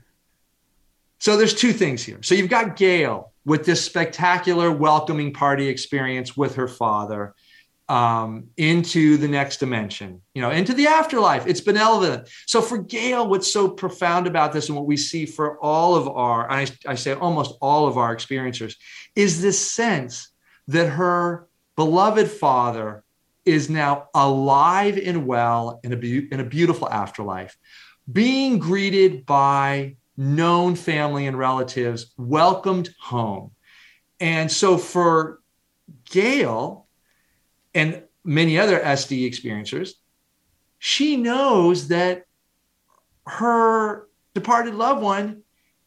So there's two things here. So you've got Gail with this spectacular welcoming party experience with her father into the next dimension, you know, into the afterlife. It's benevolent. So for Gail, what's so profound about this and what we see for all of our, and I say almost all of our experiencers, is this sense that her beloved father is now alive and well in a beautiful afterlife, being greeted by known family and relatives, welcomed home. And so for Gail, and many other SD experiencers, she knows that her departed loved one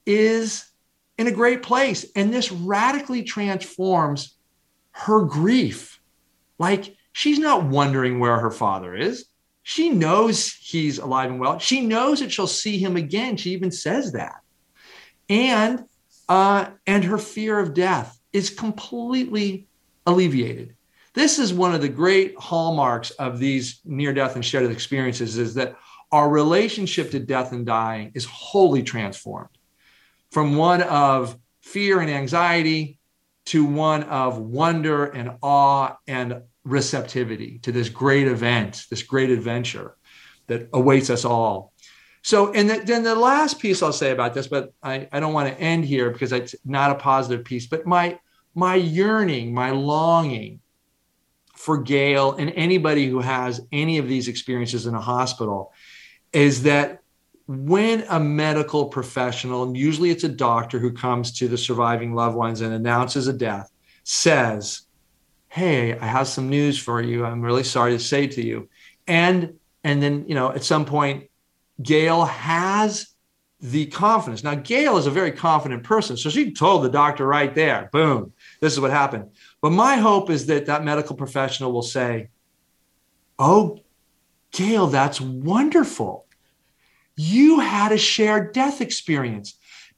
is in a great place. And this radically transforms her grief. Like, she's not wondering where her father is. She knows he's alive and well. She knows that she'll see him again. She even says that. And her fear of death is completely alleviated. This is one of the great hallmarks of these near-death and shared experiences, is that our relationship to death and dying is wholly transformed from one of fear and anxiety to one of wonder and awe and receptivity to this great event, this great adventure that awaits us all. So, and then the last piece I'll say about this, but I don't want to end here because it's not a positive piece, but my yearning, my longing for Gail and anybody who has any of these experiences in a hospital is that when a medical professional, and usually it's a doctor who comes to the surviving loved ones and announces a death, says, "Hey, I have some news for you. I'm really sorry to say to you." And then, you know, at some point, Gail has the confidence. Now, Gail is a very confident person. So she told the doctor right there, boom, this is what happened. But my hope is that that medical professional will say, "Oh, Gail, that's wonderful. You had a shared death experience.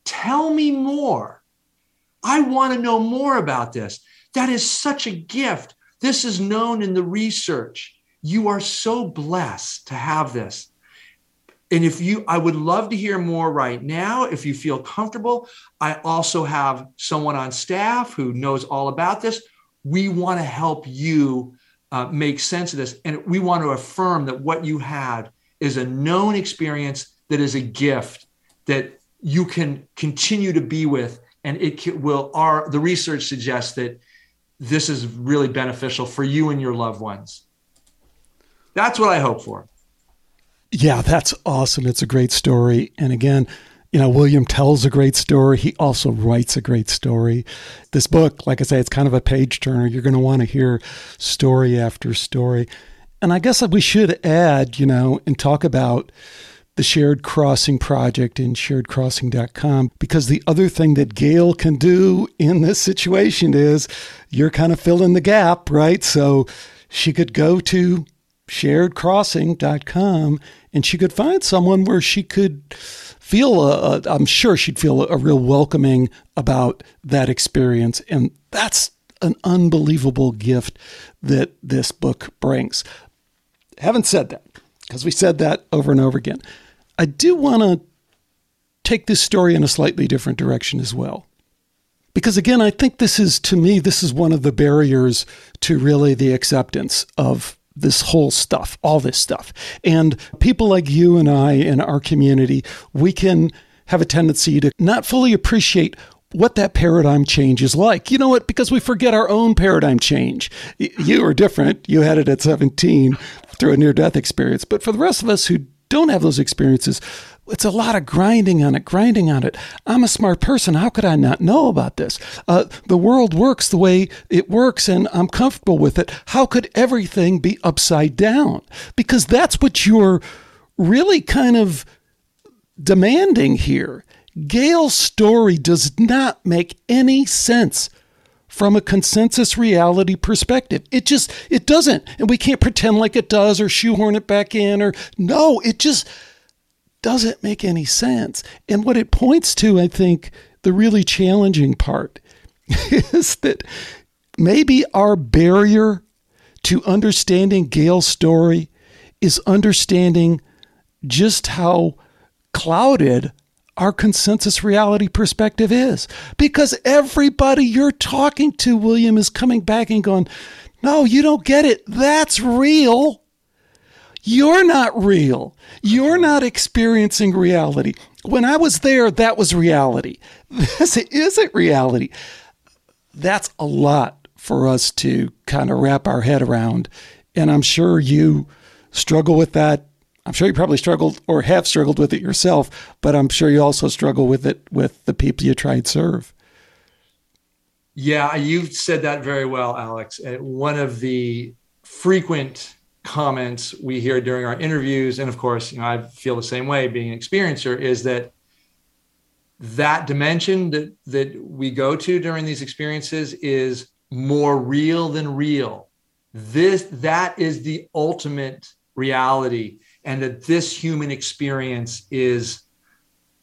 Tell me more. I want to know more about this. That is such a gift. This is known in the research. You are so blessed to have this. And I would love to hear more right now. If you feel comfortable, I also have someone on staff who knows all about this. We want to help you make sense of this. And we want to affirm that what you had is a known experience that is a gift that you can continue to be with. And the research suggests that this is really beneficial for you and your loved ones." That's what I hope for. Yeah, that's awesome. It's a great story. And again, you know, William tells a great story. He also writes a great story. This book, like I say, it's kind of a page turner. You're going to want to hear story after story. And I guess we should add, you know, and talk about the Shared Crossing Project and sharedcrossing.com, because the other thing that Gail can do in this situation is you're kind of filling the gap, right? So she could go to sharedcrossing.com and she could find someone where she could feel, I'm sure she'd feel a real welcoming about that experience. And that's an unbelievable gift that this book brings. Haven't said that, because we said that over and over again. I do want to take this story in a slightly different direction as well. Because again, I think this is one of the barriers to really the acceptance of this whole stuff, all this stuff. And people like you and I in our community, we can have a tendency to not fully appreciate what that paradigm change is like. You know what? Because we forget our own paradigm change. You are different. You had it at 17 through a near-death experience. But for the rest of us who don't have those experiences, it's a lot of grinding on it. I'm a smart person. How could I not know about this? The world works the way it works, and I'm comfortable with it. How could everything be upside down? Because that's what you're really kind of demanding here. Gail's story does not make any sense from a consensus reality perspective. It doesn't. And we can't pretend like it does or shoehorn it back in it just doesn't make any sense. And what it points to, I think, the really challenging part is that maybe our barrier to understanding Gail's story is understanding just how clouded our consensus reality perspective is, because everybody you're talking to, William, is coming back and going, "No, you don't get it. That's real. You're not real. You're not experiencing reality. When I was there, that was reality. This isn't reality." That's a lot for us to kind of wrap our head around. And I'm sure you struggle with that. I'm sure you probably struggled or have struggled with it yourself, but I'm sure you also struggle with it with the people you try and serve. Yeah, you've said that very well, Alex. One of the frequent comments we hear during our interviews, and of course, you know, I feel the same way being an experiencer, is that dimension that we go to during these experiences is more real than real. That is the ultimate reality. And that this human experience is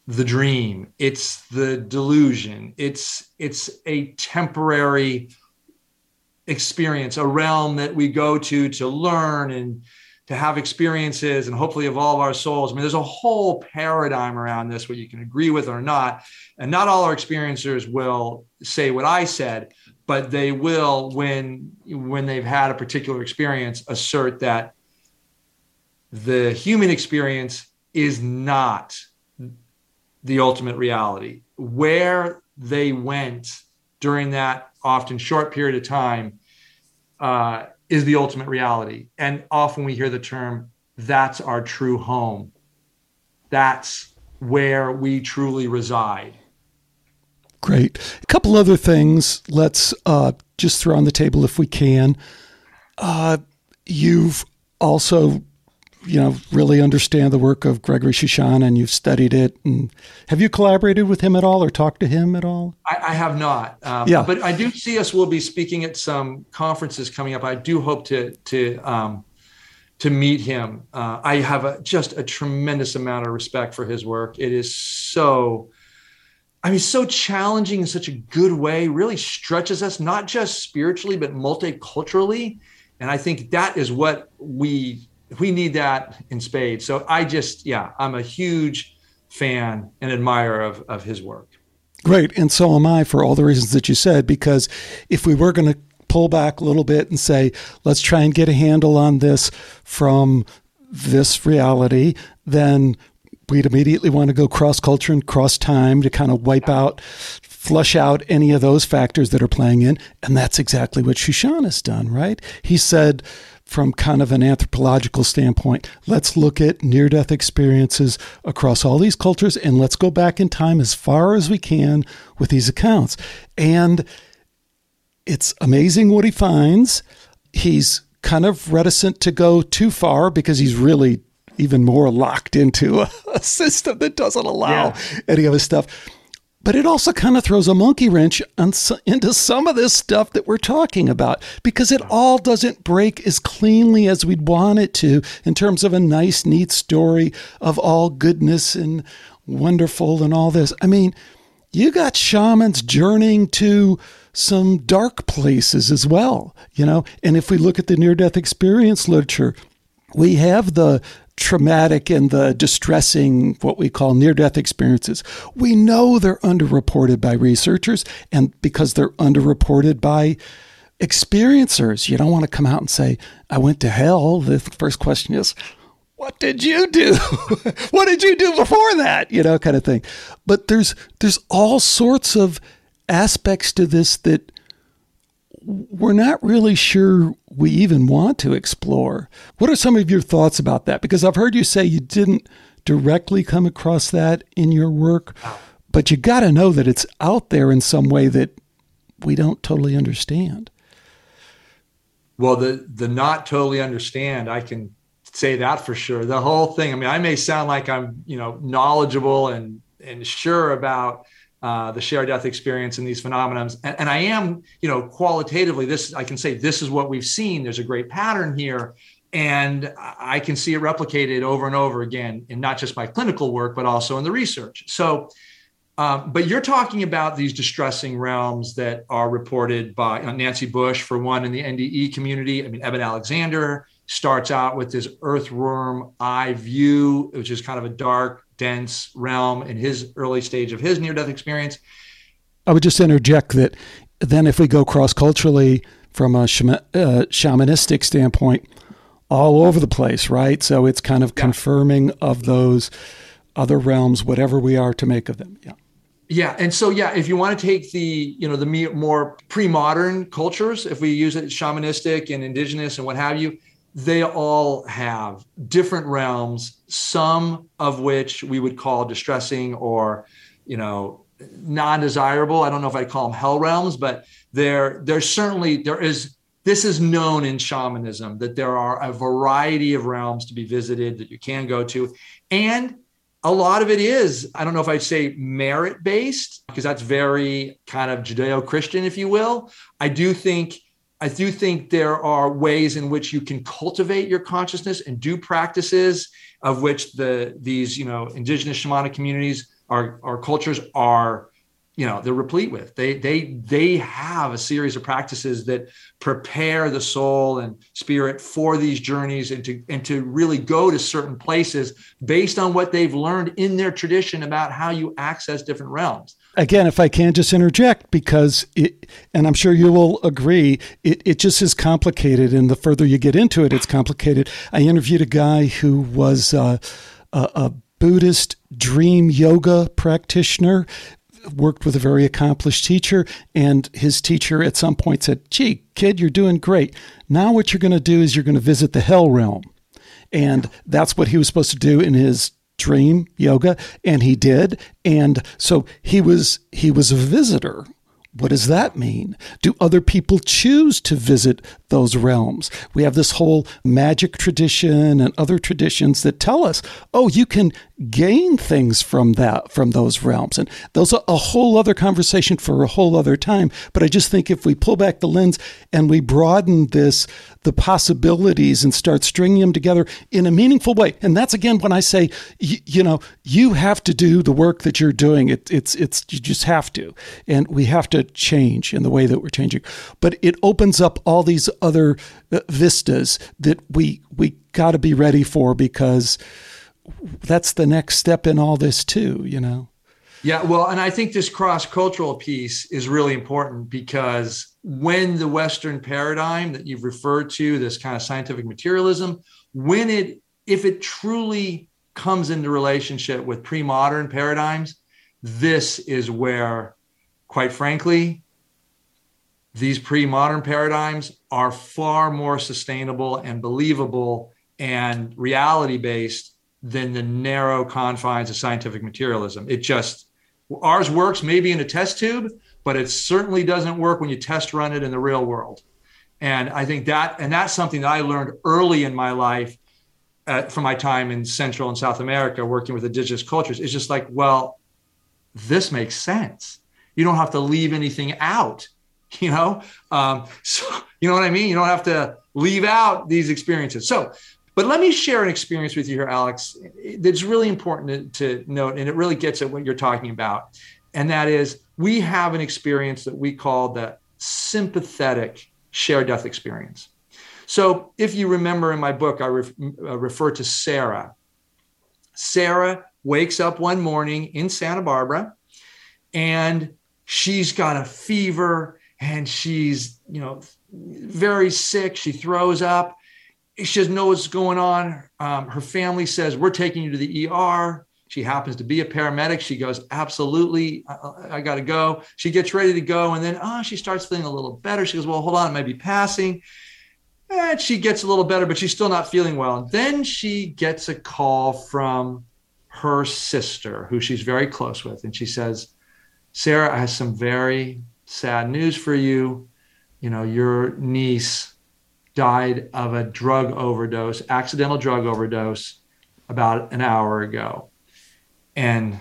the dream. It's the delusion. It's a temporary experience, a realm that we go to learn and to have experiences and hopefully evolve our souls. I mean, there's a whole paradigm around this, what you can agree with or not. And not all our experiencers will say what I said, but they will, when they've had a particular experience, assert that the human experience is not the ultimate reality. Where they went during that often short period of time is the ultimate reality. And often we hear the term, that's our true home. That's where we truly reside. Great. A couple other things let's just throw on the table if we can. You've also, really understand the work of Gregory Shushan, and you've studied it. And have you collaborated with him at all or talked to him at all? I have not. But I do see us will be speaking at some conferences coming up. I do hope to meet him. I have just a tremendous amount of respect for his work. It is so challenging in such a good way, really stretches us, not just spiritually, but multiculturally. And I think that is what we need that in spades. So I'm a huge fan and admirer of his work. Great. And so am I, for all the reasons that you said, because if we were going to pull back a little bit and say, let's try and get a handle on this from this reality, then we'd immediately want to go cross-culture and cross-time to kind of flush out any of those factors that are playing in. And that's exactly what Shushan has done, right? He said, from kind of an anthropological standpoint, let's look at near-death experiences across all these cultures, and let's go back in time as far as we can with these accounts. And it's amazing what he finds. He's kind of reticent to go too far because he's really even more locked into a system that doesn't allow any of his stuff. But it also kind of throws a monkey wrench into some of this stuff that we're talking about, because it all doesn't break as cleanly as we'd want it to in terms of a nice, neat story of all goodness and wonderful and all this. I mean, you got shamans journeying to some dark places as well, And if we look at the near-death experience literature, we have the traumatic and the distressing, what we call near-death experiences. We know they're underreported by researchers, and because they're underreported by experiencers. You don't want to come out and say, I went to hell. The first question is, what did you do? What did you do before that? Kind of thing. But there's all sorts of aspects to this that we're not really sure we even want to explore. What are some of your thoughts about that? Because I've heard you say you didn't directly come across that in your work, but you got to know that it's out there in some way that we don't totally understand. Well, the not totally understand, I can say that for sure. The whole thing, I mean, I may sound like I'm, knowledgeable and sure about the shared death experience and these phenomenons. And I am, qualitatively, I can say this is what we've seen. There's a great pattern here. And I can see it replicated over and over again in not just my clinical work, but also in the research. So, but you're talking about these distressing realms that are reported by Nancy Bush, for one, in the NDE community. I mean, Eben Alexander starts out with this earthworm eye view, which is kind of a dark, dense realm in his early stage of his near-death experience. I would just interject that then if we go cross-culturally from a shamanistic standpoint, all over the place, right? So it's kind of confirming of those other realms, whatever we are to make of them. Yeah. And so, if you want to take the, the more pre-modern cultures, if we use it shamanistic and indigenous and what have you, they all have different realms, some of which we would call distressing or, non-desirable. I don't know if I'd call them hell realms, but this is known in shamanism that there are a variety of realms to be visited that you can go to. And a lot of it is, I don't know if I'd say merit-based, because that's very kind of Judeo-Christian, if you will. I do think there are ways in which you can cultivate your consciousness and do practices of which these indigenous shamanic communities or cultures are you know, they're replete with. They have a series of practices that prepare the soul and spirit for these journeys and to really go to certain places based on what they've learned in their tradition about how you access different realms. Again, if I can just interject, because it, and I'm sure you will agree, it just is complicated. And the further you get into it, it's complicated. I interviewed a guy who was a Buddhist dream yoga practitioner, worked with a very accomplished teacher, and his teacher at some point said, gee, kid, you're doing great. Now what you're going to do is you're going to visit the hell realm. And that's what he was supposed to do in his dream yoga, and he did. And so he was a visitor. What does that mean? Do other people choose to visit those realms? We have this whole magic tradition and other traditions that tell us, oh, you can gain things from that, from those realms. And those are a whole other conversation for a whole other time. But I just think if we pull back the lens and we broaden this, the possibilities, and start stringing them together in a meaningful way. And that's, again, when I say, you know, you have to do the work that you're doing. It's you just have to. And we have to change in the way that we're changing. But it opens up all these other vistas that we got to be ready for, because that's the next step in all this too, you know? Yeah. Well, and I think this cross-cultural piece is really important, because when the Western paradigm that you've referred to, this kind of scientific materialism, if it truly comes into relationship with pre-modern paradigms, this is where, quite frankly, these pre-modern paradigms are far more sustainable and believable and reality-based than the narrow confines of scientific materialism. Ours works maybe in a test tube, but it certainly doesn't work when you test run it in the real world. And I think that's something that I learned early in my life from my time in Central and South America, working with indigenous cultures. It's just like, well, this makes sense. You don't have to leave anything out, you know? So, you know what I mean? You don't have to leave out these experiences. But let me share an experience with you here, Alex, that's really important to note, and it really gets at what you're talking about. And that is, we have an experience that we call the sympathetic shared death experience. So if you remember in my book, I refer to Sarah. Sarah wakes up one morning in Santa Barbara, and she's got a fever, and she's, you know, very sick. She throws up. She doesn't know what's going on. Her family says, we're taking you to the ER. She happens to be a paramedic. She goes, absolutely, I got to go. She gets ready to go. And then she starts feeling a little better. She goes, well, hold on, it might be passing. And she gets a little better, but she's still not feeling well. And then she gets a call from her sister, who she's very close with. And she says, Sarah, I have some very sad news for you. You know, your niece died of a accidental drug overdose about an hour ago. And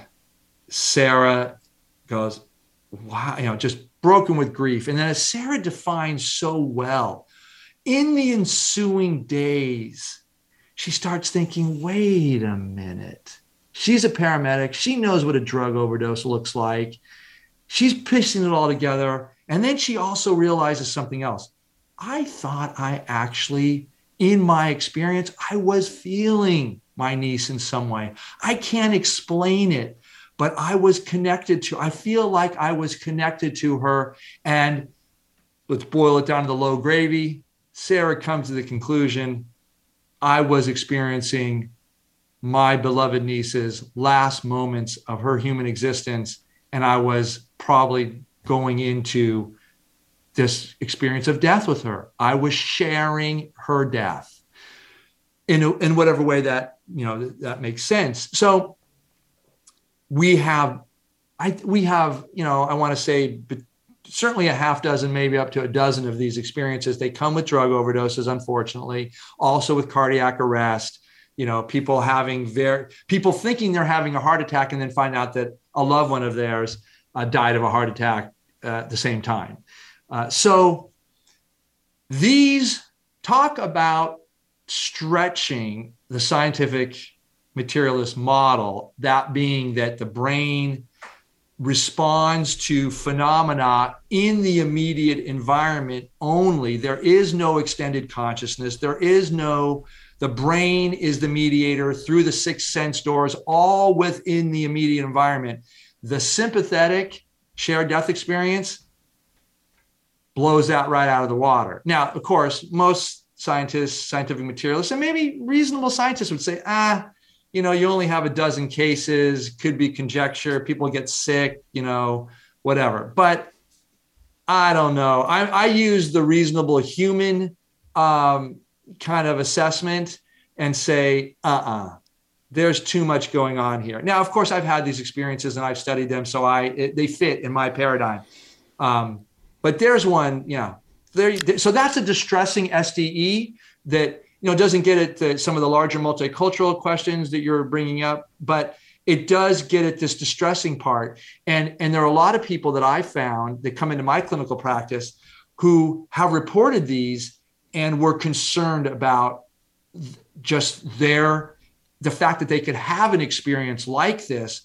Sarah goes, wow, you know, just broken with grief. And then, as Sarah defines so well, in the ensuing days, she starts thinking, wait a minute, she's a paramedic. She knows what a drug overdose looks like. She's piecing it all together. And then she also realizes something else. I thought I actually, in my experience, I was feeling my niece in some way. I can't explain it, but I feel like I was connected to her. And let's boil it down to the low gravy. Sarah comes to the conclusion, I was experiencing my beloved niece's last moments of her human existence, and I was probably going into this experience of death with her. I was sharing her death in whatever way that, you know, that makes sense. So we have, you know, I want to say certainly a half dozen, maybe up to a dozen of these experiences. They come with drug overdoses, unfortunately, also with cardiac arrest, you know, people thinking they're having a heart attack and then find out that a loved one of theirs died of a heart attack at the same time. So these talk about stretching the scientific materialist model, that being that the brain responds to phenomena in the immediate environment only. There is no extended consciousness. There is no, the brain is the mediator through the sixth sense doors, all within the immediate environment. The sympathetic shared death experience blows that right out of the water. Now, of course, most scientists, scientific materialists, and maybe reasonable scientists would say, you know, you only have a dozen cases, could be conjecture, people get sick, you know, whatever. But I don't know. I use the reasonable human kind of assessment and say, there's too much going on here. Now, of course, I've had these experiences and I've studied them, so they fit in my paradigm. But there's one, yeah. So that's a distressing SDE that, you know, doesn't get at some of the larger multicultural questions that you're bringing up, but it does get at this distressing part. And there are a lot of people that I found that come into my clinical practice who have reported these and were concerned about just the fact that they could have an experience like this.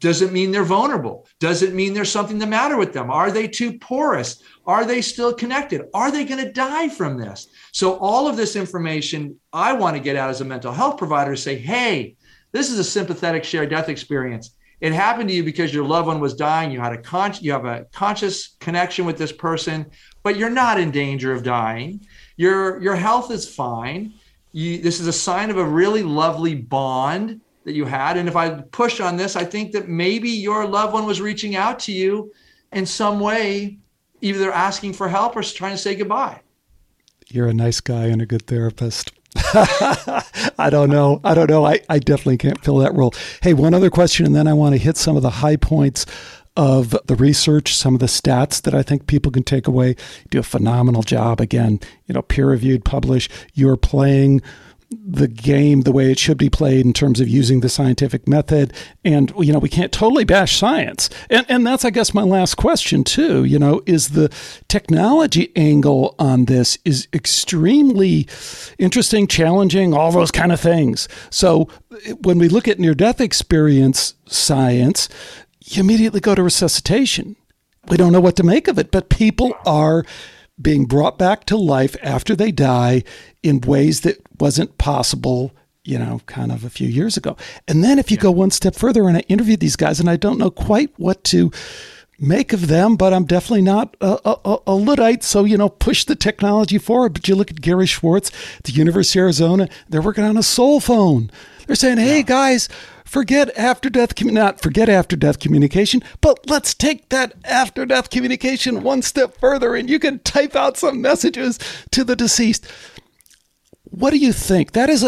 Doesn't mean they're vulnerable. Doesn't mean there's something the matter with them. Are they too porous? Are they still connected? Are they going to die from this? So all of this information I want to get out as a mental health provider to say, hey, this is a sympathetic shared death experience. It happened to you because your loved one was dying. You had you have a conscious connection with this person, but you're not in danger of dying. Your health is fine. This is a sign of a really lovely bond that you had. And if I push on this, I think that maybe your loved one was reaching out to you in some way, either asking for help or trying to say goodbye. You're a nice guy and a good therapist. I don't know. I definitely can't fill that role. Hey, one other question, and then I want to hit some of the high points of the research, some of the stats that I think people can take away. You do a phenomenal job. Again, you know, peer-reviewed, published. You're playing the game the way it should be played in terms of using the scientific method. And, you know, we can't totally bash science. And that's, I guess, my last question too, you know, is the technology angle on this is extremely interesting, challenging, all those kind of things. So when we look at near-death experience science, you immediately go to resuscitation. We don't know what to make of it, but people are being brought back to life after they die in ways that wasn't possible, you know, kind of a few years ago. And then if you go one step further, and I interviewed these guys, and I don't know quite what to make of them, but I'm definitely not a Luddite. So, you know, push the technology forward. But you look at Gary Schwartz, at the University of Arizona, they're working on a soul phone. They're saying, hey, guys, forget after-death communication, but let's take that after-death communication one step further, and you can type out some messages to the deceased. What do you think? That is,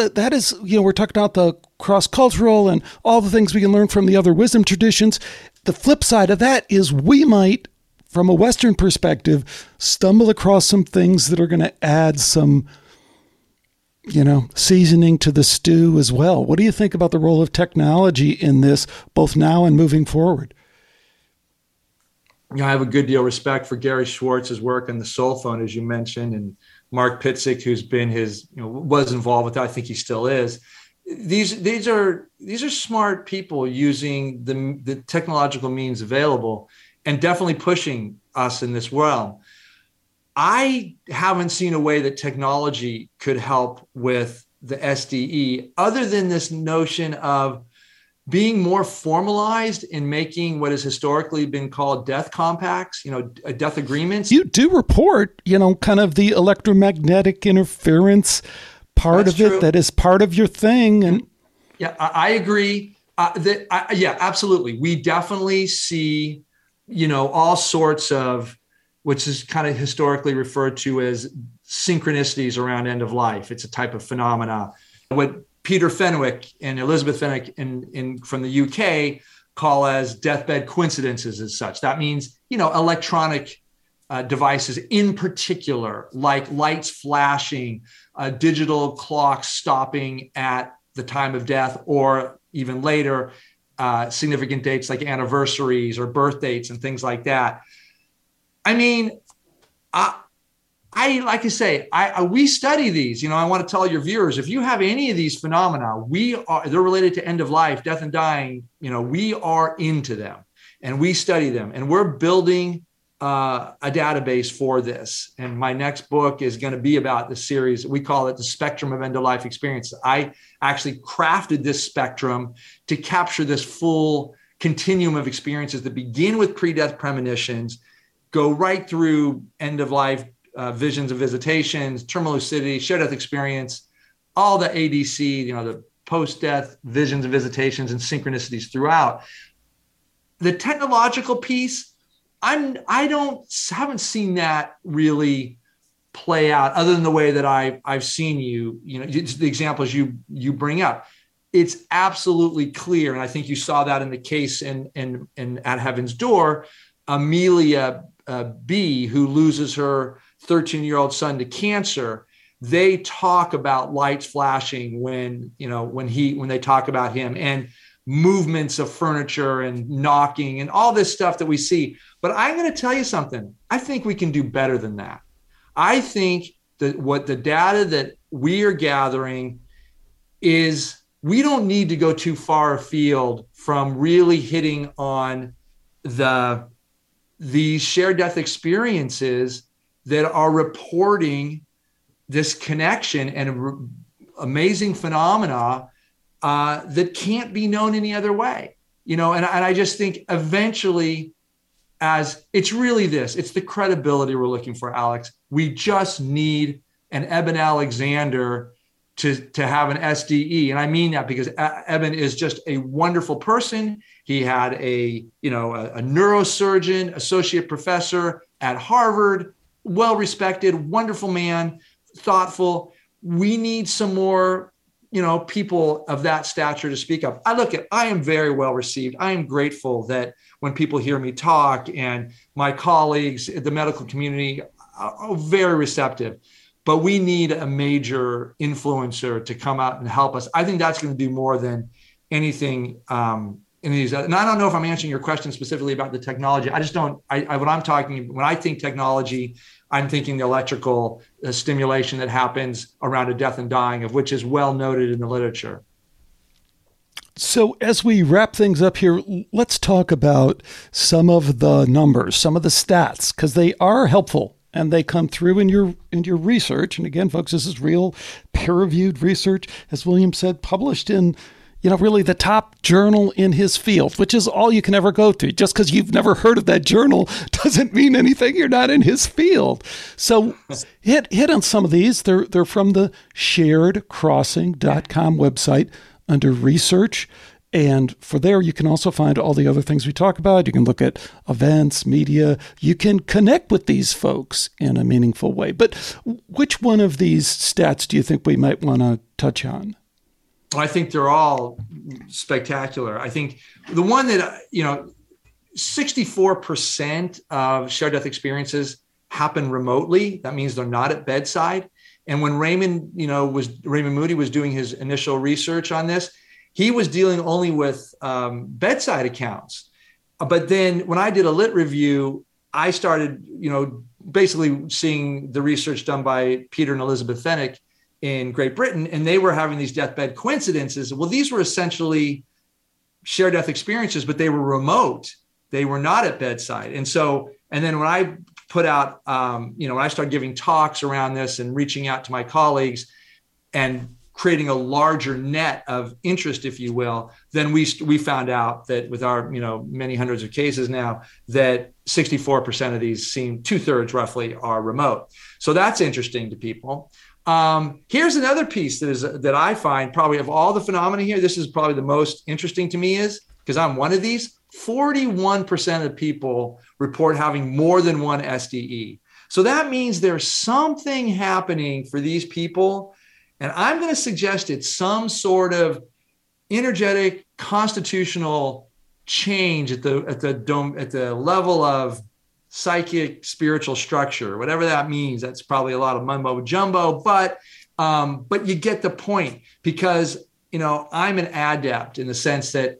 you know, we're talking about the cross-cultural and all the things we can learn from the other wisdom traditions. The flip side of that is we might, from a Western perspective, stumble across some things that are going to add some, you know, seasoning to the stew as well. What do you think about the role of technology in this, both now and moving forward? You know, I have a good deal of respect for Gary Schwartz's work on the soul phone, as you mentioned, and Mark Pitzik, who's been was involved with that. I think he still is. These are smart people using the technological means available and definitely pushing us in this realm. I haven't seen a way that technology could help with the SDE other than this notion of being more formalized in making what has historically been called death compacts, you know, death agreements. You do report, you know, kind of the electromagnetic interference part That's of true. It that is part of your thing. And yeah, I agree. Absolutely. We definitely see, you know, all sorts of, which is kind of historically referred to as synchronicities around end of life. It's a type of phenomena. What Peter Fenwick and Elizabeth Fenwick from the UK call as deathbed coincidences as such. That means, you know, electronic devices in particular, like lights flashing, digital clocks stopping at the time of death or even later, significant dates like anniversaries or birth dates and things like that. I mean, I, we study these. You know, I want to tell your viewers, if you have any of these phenomena, they're related to end of life, death and dying. You know, we are into them and we study them, and we're building a database for this. And my next book is going to be about the series. We call it the spectrum of end of life experiences. I actually crafted this spectrum to capture this full continuum of experiences that begin with pre-death premonitions, go right through end of life visions and visitations, terminal lucidity, shared death experience, all the ADC, you know, the post-death visions and visitations and synchronicities throughout. The technological piece, I haven't seen that really play out other than the way that I've seen you know, the examples you bring up. It's absolutely clear, and I think you saw that in the case in At Heaven's Door, Amelia B, who loses her 13-year-old son to cancer. They talk about lights flashing when they talk about him, and movements of furniture and knocking and all this stuff that we see. But I'm going to tell you something. I think we can do better than that. I think that what the data that we are gathering is, we don't need to go too far afield from really hitting on the shared death experiences that are reporting this connection and amazing phenomena that can't be known any other way. You know, and I just think eventually, as it's really this, it's the credibility we're looking for, Alex. We just need an Eben Alexander to have an SDE. And I mean that because Eben is just a wonderful person. He had a neurosurgeon, associate professor at Harvard, well-respected, wonderful man, thoughtful. We need some more, you know, people of that stature to speak up. I am very well-received. I am grateful that when people hear me talk, and my colleagues, the medical community are very receptive. But we need a major influencer to come out and help us. I think that's going to do more than anything in these. And I don't know if I'm answering your question specifically about the technology. I just don't. When I think technology, I'm thinking the electrical stimulation that happens around a death and dying, of which is well noted in the literature. So as we wrap things up here, let's talk about some of the numbers, some of the stats, because they are helpful. And they come through in your research. And again, folks, this is real peer-reviewed research, as William said, published in, you know, really the top journal in his field, which is all you can ever go to. Just because you've never heard of that journal doesn't mean anything. You're not in his field. So hit on some of these. They're from the sharedcrossing.com website under research. And for there, you can also find all the other things we talk about. You can look at events, media. You can connect with these folks in a meaningful way. But which one of these stats do you think we might want to touch on? I think they're all spectacular. I think the one that, you know, 64% of shared death experiences happen remotely. That means they're not at bedside. And when Raymond Moody was doing his initial research on this, he was dealing only with bedside accounts. But then when I did a lit review, I started, you know, basically seeing the research done by Peter and Elizabeth Fenwick in Great Britain, and they were having these deathbed coincidences. Well, these were essentially shared death experiences, but they were remote. They were not at bedside. And so, and then when I put out, you know, when I started giving talks around this and reaching out to my colleagues and creating a larger net of interest, if you will, then we found out that with our, you know, many hundreds of cases now, that 64% of these seem, 2/3 roughly, are remote. So that's interesting to people. Here's another piece that I find probably of all the phenomena here, this is probably the most interesting to me, is because I'm one of these, 41% of people report having more than one SDE. So that means there's something happening for these people. And I'm going to suggest it's some sort of energetic, constitutional change at the level of psychic, spiritual structure, whatever that means. That's probably a lot of mumbo jumbo, but you get the point, because, you know, I'm an adept in the sense that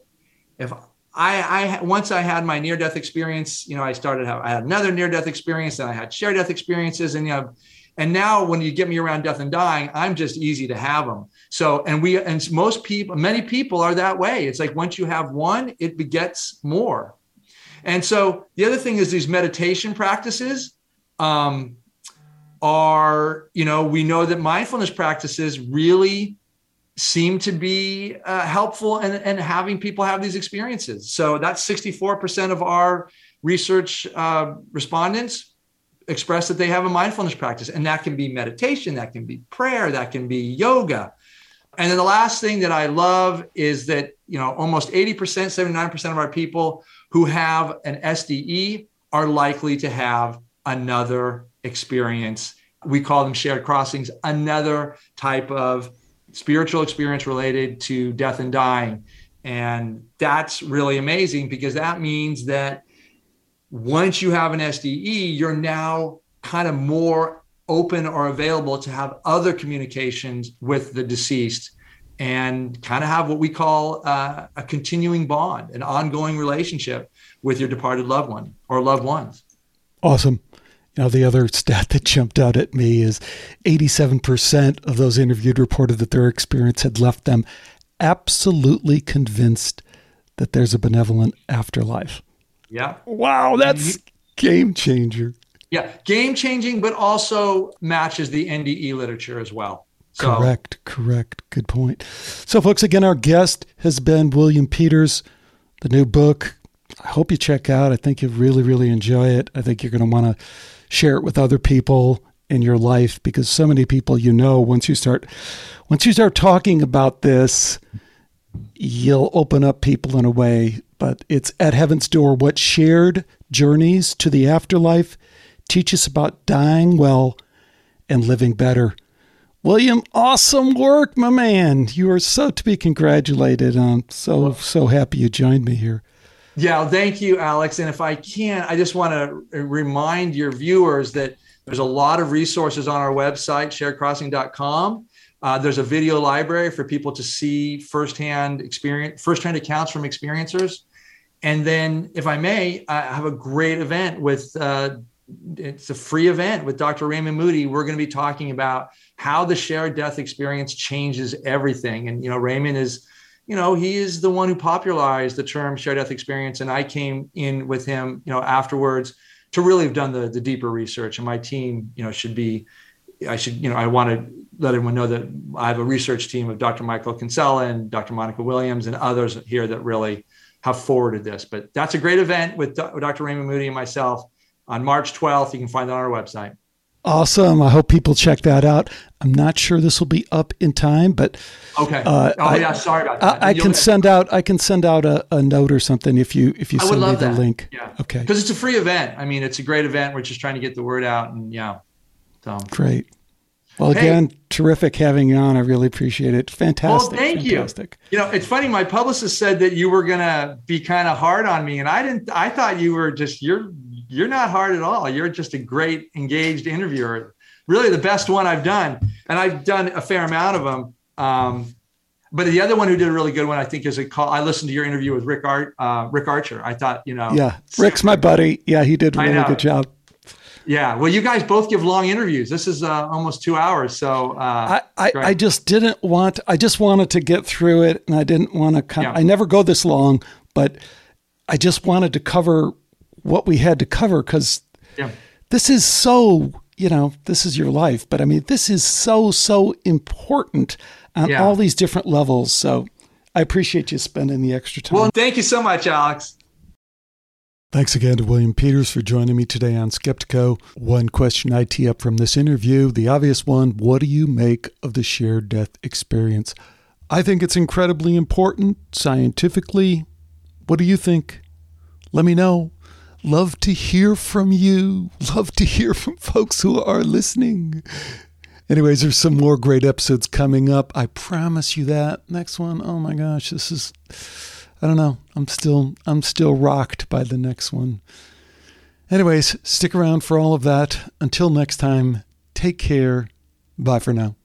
if I once I had my near-death experience, you know, I had another near-death experience, and I had shared death experiences, and, you know, And now when you get me around Death and Dying, I'm just easy to have them. So, and most people, many people are that way. It's like, once you have one, it begets more. And so the other thing is these meditation practices are, you know, we know that mindfulness practices really seem to be helpful and having people have these experiences. So that's 64% of our research respondents express that they have a mindfulness practice. And that can be meditation, that can be prayer, that can be yoga. And then the last thing that I love is that, you know, almost 80%, 79% of our people who have an SDE are likely to have another experience. We call them shared crossings, another type of spiritual experience related to death and dying. And that's really amazing, because that means that once you have an SDE, you're now kind of more open or available to have other communications with the deceased and kind of have what we call a continuing bond, an ongoing relationship with your departed loved one or loved ones. Awesome. Now, the other stat that jumped out at me is 87% of those interviewed reported that their experience had left them absolutely convinced that there's a benevolent afterlife. Yeah. Wow, that's game changer. Yeah, game changing, but also matches the NDE literature as well. So. Correct. Good point. So, folks, again, our guest has been William Peters. The new book, I hope you check out. I think you'll really, really enjoy it. I think you're going to want to share it with other people in your life, because so many people, you know, once you start talking about this, you'll open up people in a way. But it's At Heaven's Door: What Shared Journeys to the Afterlife Teach Us About Dying Well and Living Better. William, awesome work, my man. You are so to be congratulated. I'm so happy you joined me here. Yeah, thank you, Alex. And if I can, I just want to remind your viewers that there's a lot of resources on our website, sharedcrossing.com. There's a video library for people to see firsthand accounts from experiencers. And then, if I may, I have a great event with, it's a free event with Dr. Raymond Moody. We're going to be talking about how the shared death experience changes everything. And, you know, Raymond is, you know, he is the one who popularized the term shared death experience. And I came in with him, you know, afterwards to really have done the deeper research. And my team, you know, I want to let everyone know that I have a research team of Dr. Michael Kinsella and Dr. Monica Williams and others here that really have forwarded this. But that's a great event with Dr. Raymond Moody and myself on March 12th. You can find it on our website. Awesome. I hope people check that out. I'm not sure this will be up in time, but okay. Sorry about that. I can send out a note or something if you send me the link. Yeah. Okay. Because it's a free event. I mean, it's a great event. We're just trying to get the word out, and yeah. So great. Well, again, terrific having you on. I really appreciate it. Fantastic. Well, thank you. You know, it's funny. My publicist said that you were going to be kind of hard on me, and I didn't. I thought you were just you're not hard at all. You're just a great, engaged interviewer. Really the best one I've done. And I've done a fair amount of them. But the other one who did a really good one, I think, is I listened to your interview with Rick Archer. I thought, you know. Yeah, Rick's my buddy. Yeah, he did a really good job. Yeah. Well, you guys both give long interviews. This is almost 2 hours. So I just wanted to get through it, and I didn't want to I never go this long, but I just wanted to cover what we had to cover, because this is so, you know, this is your life, but I mean, this is so, so important on all these different levels. So I appreciate you spending the extra time. Well, thank you so much, Alex. Thanks again to William Peters for joining me today on Skeptico. One question I tee up from this interview, the obvious one: what do you make of the shared death experience? I think it's incredibly important scientifically. What do you think? Let me know. Love to hear from you. Love to hear from folks who are listening. Anyways, there's some more great episodes coming up. I promise you that. Next one, oh my gosh, this is... I don't know. I'm still rocked by the next one. Anyways, stick around for all of that. Until next time, take care. Bye for now.